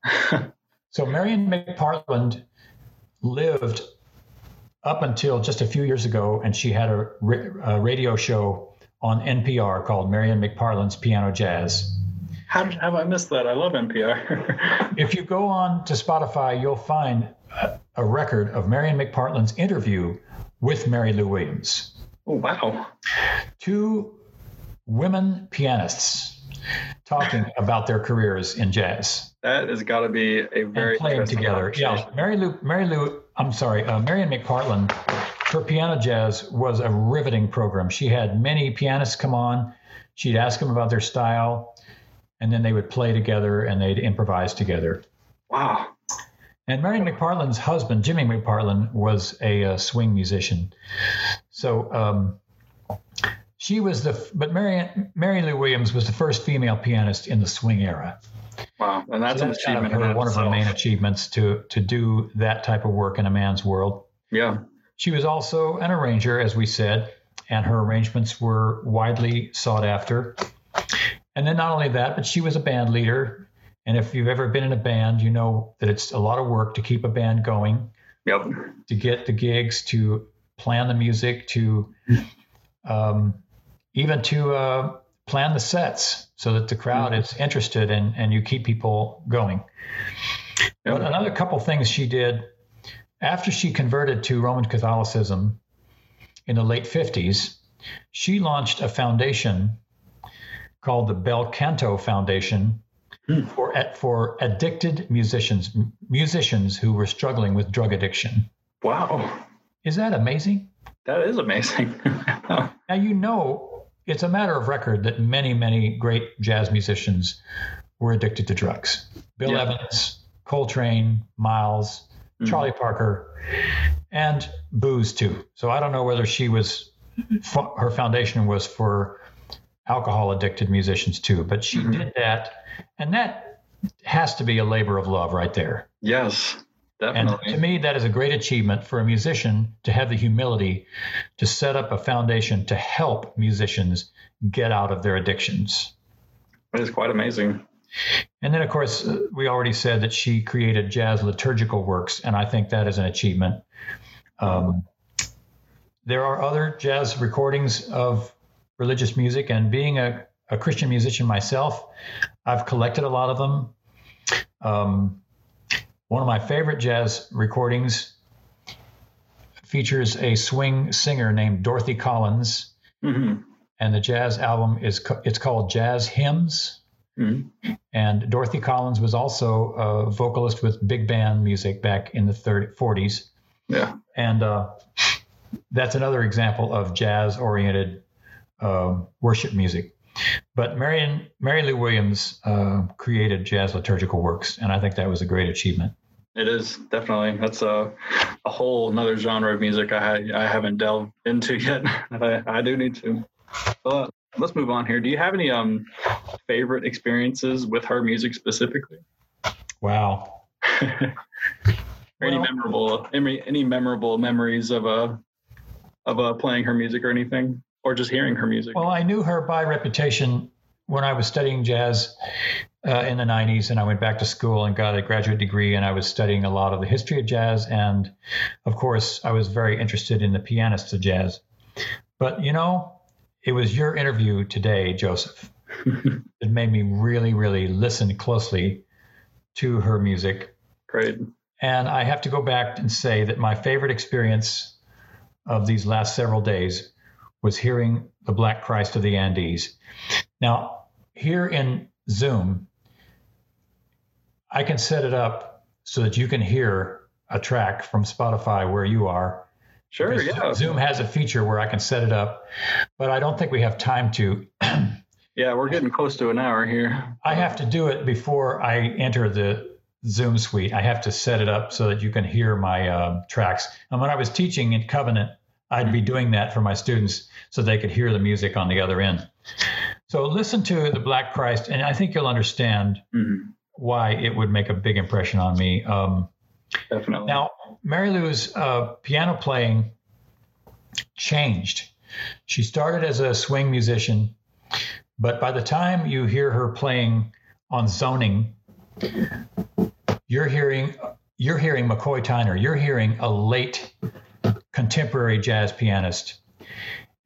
So Marion McPartland lived up until just a few years ago, and she had a, a radio show on N P R called Marion McPartland's Piano Jazz. How have I missed that? I love N P R. If you go on to Spotify, you'll find a, a record of Marion McPartland's interview with Mary Lou Williams. Oh, wow. Two women pianists talking about their careers in jazz. That has got to be a very and playing together. Yeah, Mary Lou, Mary Lou, I'm sorry, uh, Marion McPartland, her Piano Jazz was a riveting program. She had many pianists come on. She'd ask them about their style. And then they would play together and they'd improvise together. Wow. And Marion McPartland's husband, Jimmy McPartland, was a uh, swing musician. So um, she was the, but Marion, Mary Lou Williams was the first female pianist in the swing era. Wow. And that's, so that's an achievement. Kind of her, one of her main achievements to, to do that type of work in a man's world. Yeah. She was also an arranger, as we said, and her arrangements were widely sought after. And then not only that, but she was a band leader. And if you've ever been in a band, you know that it's a lot of work to keep a band going, yep. to get the gigs, to plan the music, to um, even to uh, plan the sets so that the crowd mm-hmm. is interested and, and you keep people going. Yep. But another couple things she did after she converted to Roman Catholicism in the late fifties, she launched a foundation called the Bel Canto Foundation hmm. for for addicted musicians, musicians who were struggling with drug addiction. Wow. Is that amazing? That is amazing. Now, you know, it's a matter of record that many, many great jazz musicians were addicted to drugs. Bill yeah. Evans, Coltrane, Miles, mm-hmm. Charlie Parker, and booze too. So I don't know whether she was, her foundation was for alcohol addicted musicians too, but she mm-hmm. did that. And that has to be a labor of love right there. Yes, definitely. And to me, that is a great achievement for a musician to have the humility to set up a foundation to help musicians get out of their addictions. That is quite amazing. And then of course, we already said that she created jazz liturgical works. And I think that is an achievement. Um, there are other jazz recordings of religious music, and being a, a Christian musician myself, I've collected a lot of them. Um, one of my favorite jazz recordings features a swing singer named Dorothy Collins, mm-hmm. and the jazz album is it's called Jazz Hymns. Mm-hmm. And Dorothy Collins was also a vocalist with big band music back in the thirties, forties. Yeah, and uh, that's another example of jazz-oriented Uh, worship music. But Marian, Mary Lou Williams uh, created jazz liturgical works, and I think that was a great achievement. It is, definitely. That's a, a whole another genre of music I I haven't delved into yet, and I, I do need to. But let's move on here. Do you have any um favorite experiences with her music specifically? Wow. Or any well, memorable any, any memorable memories of uh, of uh, playing her music or anything, or just hearing her music? Well, I knew her by reputation when I was studying jazz uh, in the nineties, and I went back to school and got a graduate degree, and I was studying a lot of the history of jazz, and of course I was very interested in the pianists of jazz. But you know, it was your interview today, Joseph. It made me really, really listen closely to her music. Great. And I have to go back and say that my favorite experience of these last several days was hearing the Black Christ of the Andes. Now, here in Zoom, I can set it up so that you can hear a track from Spotify where you are. Sure, yeah. Zoom has a feature where I can set it up, but I don't think we have time to. Yeah, we're getting close to an hour here. I have to do it before I enter the Zoom suite. I have to set it up so that you can hear my uh, tracks. And when I was teaching in Covenant, I'd be doing that for my students so they could hear the music on the other end. So listen to the Black Christ, and I think you'll understand mm-hmm. why it would make a big impression on me. Um, Definitely. Now, Mary Lou's uh, piano playing changed. She started as a swing musician, but by the time you hear her playing on zoning, you're hearing you're hearing McCoy Tyner. You're hearing a late contemporary jazz pianist.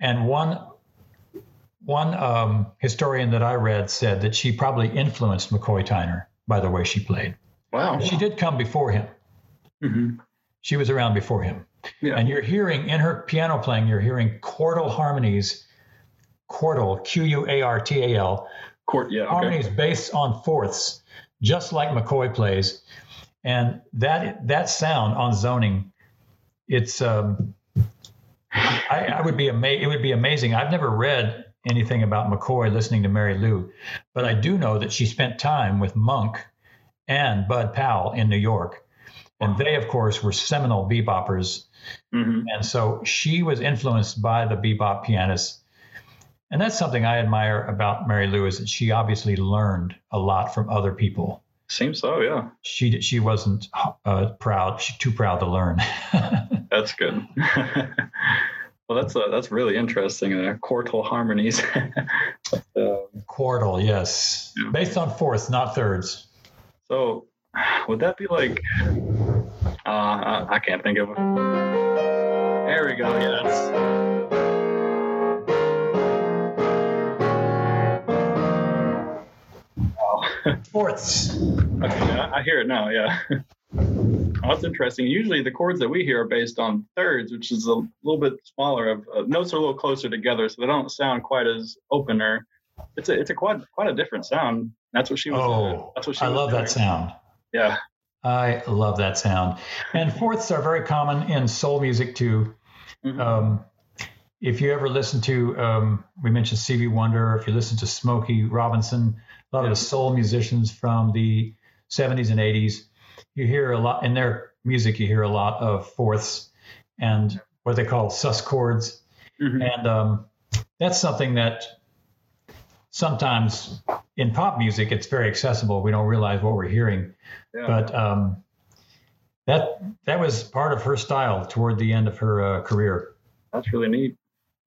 And one one um, historian that I read said that she probably influenced McCoy Tyner by the way she played. Wow. She did come before him. Mm-hmm. She was around before him. Yeah. And you're hearing in her piano playing, you're hearing chordal harmonies, chordal, Q U A R T A L, Court, yeah, harmonies okay. based on fourths, just like McCoy plays. And that that sound on zoning, it's um, I, I would be amazed. It would be amazing. I've never read anything about McCoy listening to Mary Lou, but I do know that she spent time with Monk and Bud Powell in New York, and they, of course, were seminal beboppers. Mm-hmm. And so she was influenced by the bebop pianists. And that's something I admire about Mary Lou, is that she obviously learned a lot from other people. Seems so, yeah. She she wasn't uh, proud. She's too proud to learn. That's good. Well, that's uh, that's really interesting. Uh, chordal harmonies. uh, chordal, yes. Yeah. Based on fourths, not thirds. So would that be like, uh, I, I can't think of it. There we go. Yeah, that's... Fourths. Okay, I hear it now, yeah. Oh, that's interesting. Usually the chords that we hear are based on thirds, which is a little bit smaller. Of uh, notes are a little closer together, so they don't sound quite as open. Or it's a it's a quite quite a different sound. That's what she was. Oh, that's what she I was love doing. That sound. Yeah, I love that sound. And fourths are very common in soul music too. Mm-hmm. Um, if you ever listen to, um, we mentioned Stevie Wonder. If you listen to Smokey Robinson. A lot yeah. of the soul musicians from the seventies and eighties, you hear a lot in their music. You hear a lot of fourths and what they call sus chords, mm-hmm. and um, that's something that sometimes in pop music it's very accessible. We don't realize what we're hearing, yeah. but um, that that was part of her style toward the end of her uh, career. That's really neat.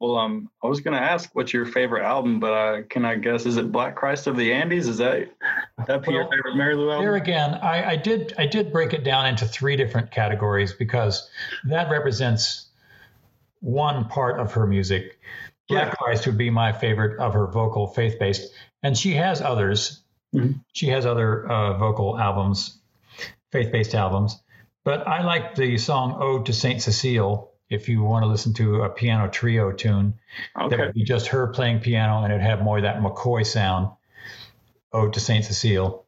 Well, um, I was going to ask what's your favorite album, but I, can I guess, is it Black Christ of the Andes? Is that that well, your favorite Mary Lou album? Here again, I, I did I did break it down into three different categories because that represents one part of her music. Black yeah. Christ would be my favorite of her vocal faith-based, and she has others. Mm-hmm. She has other uh, vocal albums, faith-based albums, but I like the song Ode to Saint Cecile. If you want to listen to a piano trio tune, okay. that would be just her playing piano, and it'd have more of that McCoy sound, Ode to Saint Cecile.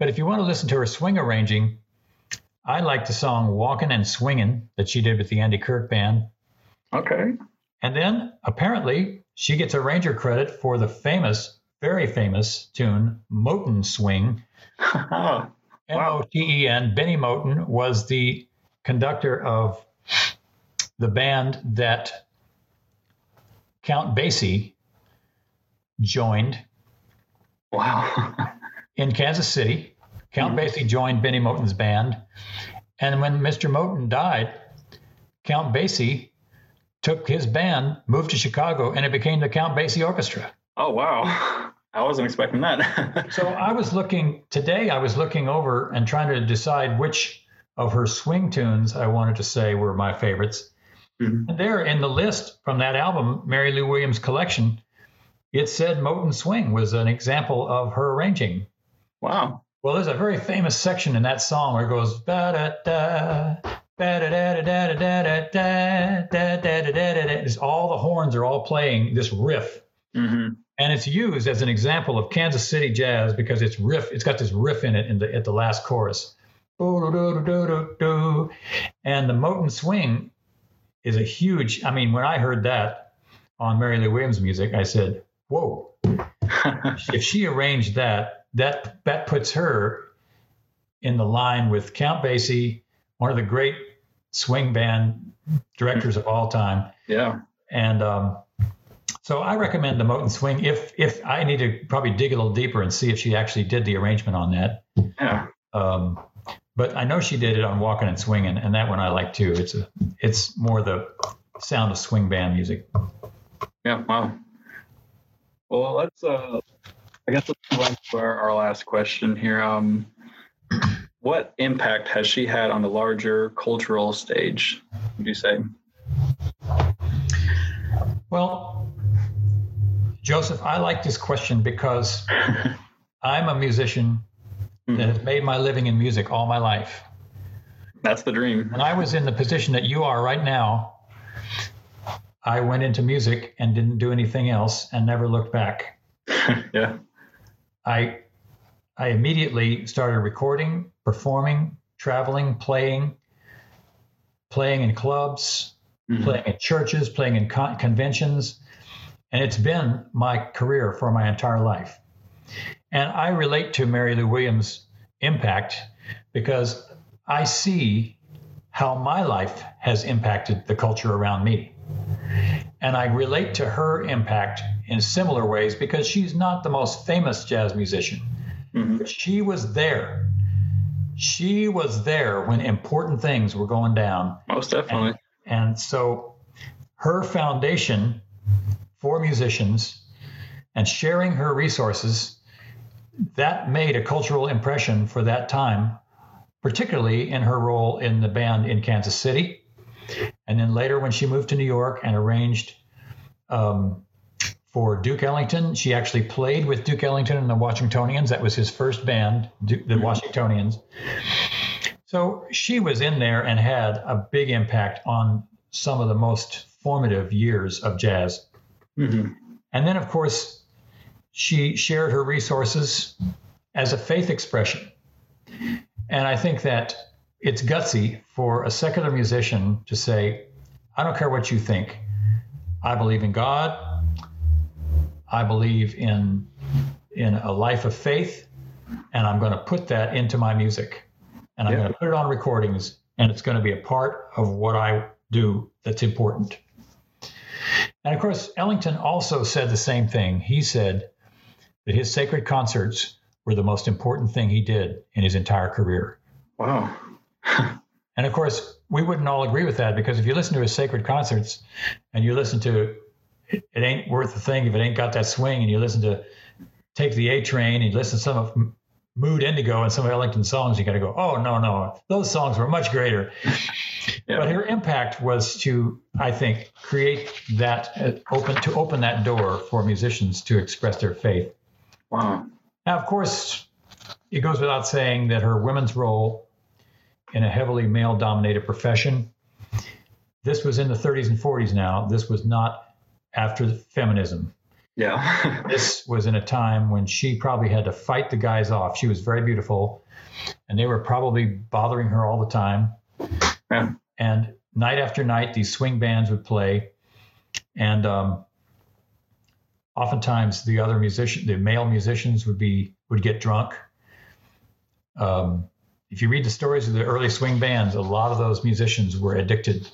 But if you want to listen to her swing arranging, I like the song Walkin' and Swingin' that she did with the Andy Kirk Band. Okay. And then, apparently, she gets arranger credit for the famous very famous tune, Moten Swing. Wow. M O T E N. Benny Moten was the conductor of the band that Count Basie joined. Wow. In Kansas City. Count mm-hmm. Basie joined Benny Moten's band. And when Mister Moten died, Count Basie took his band, moved to Chicago, and it became the Count Basie Orchestra. Oh, wow. I wasn't expecting that. So I was looking, today I was looking over and trying to decide which of her swing tunes I wanted to say were my favorites. Mm-hmm. And there in the list from that album, Mary Lou Williams Collection, it said Moten Swing was an example of her arranging. Wow. Well, there's a very famous section in that song where it goes, da-da-da, da-da-da-da-da-da-da-da-da-da-da-da-da. All the horns are all playing this riff. Mm-hmm. And it's used as an example of Kansas City jazz because it's riff. It's got this riff in it in the, at the last chorus. And the Moten Swing is a huge, I mean, when I heard that on Mary Lou Williams music, I said, whoa, if she arranged that, that, that puts her in the line with Count Basie, one of the great swing band directors of all time. Yeah. And, um, so I recommend the Moten Swing. If if I need to probably dig a little deeper and see if she actually did the arrangement on that. Yeah. Um, but I know she did it on Walking and Swinging, and that one I like too. It's a it's more the sound of swing band music. Yeah. Wow. Well, let's. Uh, I guess let's move on to our, our last question here. Um, what impact has she had on the larger cultural stage, would you say? Well, Joseph, I like this question because I'm a musician that has made my living in music all my life. That's the dream. When I was in the position that you are right now, I went into music and didn't do anything else and never looked back. Yeah. I I immediately started recording, performing, traveling, playing, playing in clubs, mm-hmm. playing in churches, playing in con- conventions. And it's been my career for my entire life. And I relate to Mary Lou Williams' impact because I see how my life has impacted the culture around me. And I relate to her impact in similar ways because she's not the most famous jazz musician. Mm-hmm. But she was there. She was there when important things were going down. Most definitely. And, and so her foundation for musicians and sharing her resources, that made a cultural impression for that time, particularly in her role in the band in Kansas City. And then later when she moved to New York and arranged um, for Duke Ellington, she actually played with Duke Ellington and the Washingtonians. That was his first band, Duke, the Washingtonians. So she was in there and had a big impact on some of the most formative years of jazz. Mm-hmm. And then, of course, she shared her resources as a faith expression. And I think that it's gutsy for a secular musician to say, I don't care what you think. I believe in God. I believe in, in a life of faith. And I'm going to put that into my music. And I'm yeah. going to put it on recordings. And it's going to be a part of what I do that's important. And, of course, Ellington also said the same thing. He said that his sacred concerts were the most important thing he did in his entire career. Wow. And, of course, we wouldn't all agree with that because if you listen to his sacred concerts and you listen to It, it Ain't Worth a Thing If It Ain't Got That Swing and you listen to Take the A Train and you listen to some of Mood Indigo and some of Ellington's songs, you got to go, oh, no, no, those songs were much greater. Yeah. But her impact was to, I think, create that uh, open to open that door for musicians to express their faith. Wow. Now, of course, it goes without saying that her women's role in a heavily male-dominated profession, this was in the thirties and forties now. This was not after feminism. Yeah. This was in a time when she probably had to fight the guys off. She was very beautiful, and they were probably bothering her all the time. Yeah. And night after night, these swing bands would play. And um, oftentimes the other musician, the male musicians would be, would get drunk. Um, if you read the stories of the early swing bands, a lot of those musicians were addicted.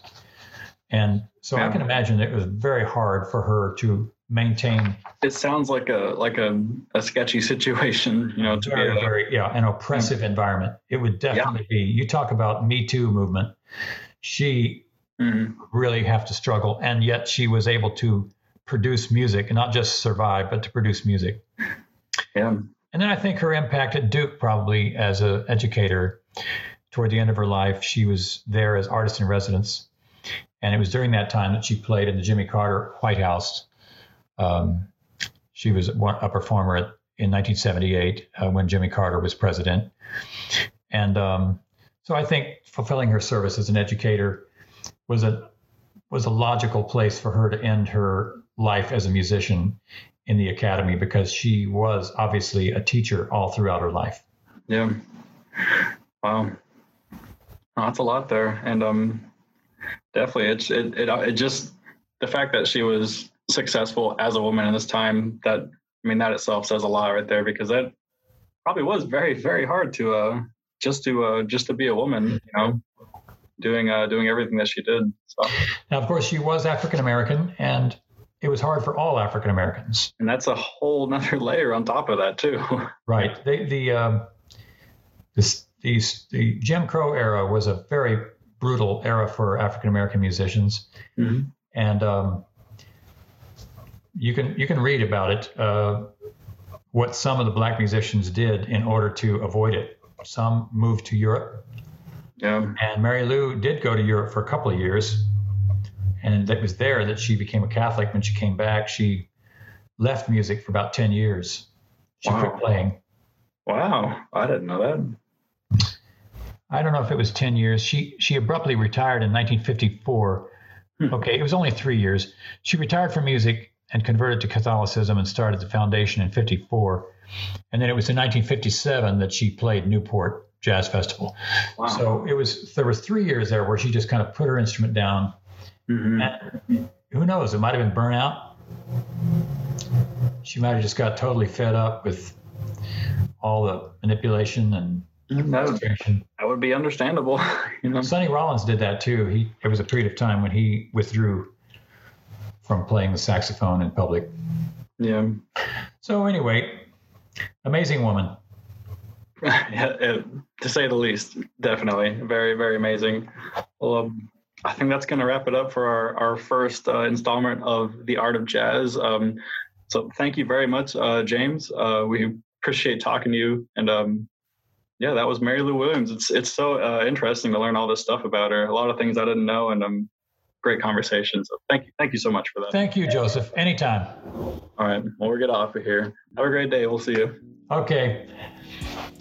And so yeah. I can imagine it was very hard for her to maintain. It sounds like a, like a, a sketchy situation, you know, to very, be a, very, yeah, an oppressive yeah. environment. It would definitely yeah. be, you talk about Me Too movement. She mm-hmm. really have to struggle. And yet she was able to produce music, and not just survive, but to produce music. Yeah. And then I think her impact at Duke, probably as an educator, toward the end of her life, she was there as artist in residence. And it was during that time that she played in the Jimmy Carter White House. Um, she was a performer in nineteen seventy-eight uh, when Jimmy Carter was president. And um, so I think fulfilling her service as an educator was a was a logical place for her to end her life as a musician in the academy, because she was obviously a teacher all throughout her life. Yeah. Wow. That's a lot there. And um, definitely it's, it, it, it just, the fact that she was successful as a woman in this time, that, I mean, that itself says a lot right there, because that probably was very, very hard to, uh, just to, uh, just to be a woman, you know, doing, uh, doing everything that she did. So. Now, of course, she was African-American, and it was hard for all African-Americans. And that's a whole nother layer on top of that too. Right. They, the, um, this, these, the Jim Crow era was a very brutal era for African-American musicians. Mm-hmm. And, um, you can, you can read about it, uh, what some of the black musicians did in order to avoid it. Some moved to Europe. Yeah. And Mary Lou did go to Europe for a couple of years, and it was there that she became a Catholic. When she came back, she left music for about ten years. She wow. quit playing. Wow. I didn't know that. I don't know if it was ten years. She she abruptly retired in nineteen fifty-four. Hmm. Okay, it was only three years. She retired from music and converted to Catholicism and started the foundation in fifty-four. And then it was in nineteen fifty-seven that she played Newport Jazz Festival. Wow. So it was, there was three years there where she just kind of put her instrument down. Mm-hmm. Who knows? It might've been burnout. She might've just got totally fed up with all the manipulation and that would, that would be understandable. You know, Sonny Rollins did that too. He, it was a period of time when he withdrew from playing the saxophone in public. Yeah. So anyway, amazing woman. Yeah, to say the least, definitely. Very, very amazing. Well, um, I think that's going to wrap it up for our, our first uh, installment of The Art of Jazz. Um, so thank you very much, uh, James. Uh, we appreciate talking to you. And um, yeah, that was Mary Lou Williams. It's it's so uh, interesting to learn all this stuff about her. A lot of things I didn't know, and um, great conversation. So thank you. Thank you so much for that. Thank you, Joseph. Anytime. All right. Well, we'll get off of here. Have a great day. We'll see you. Okay.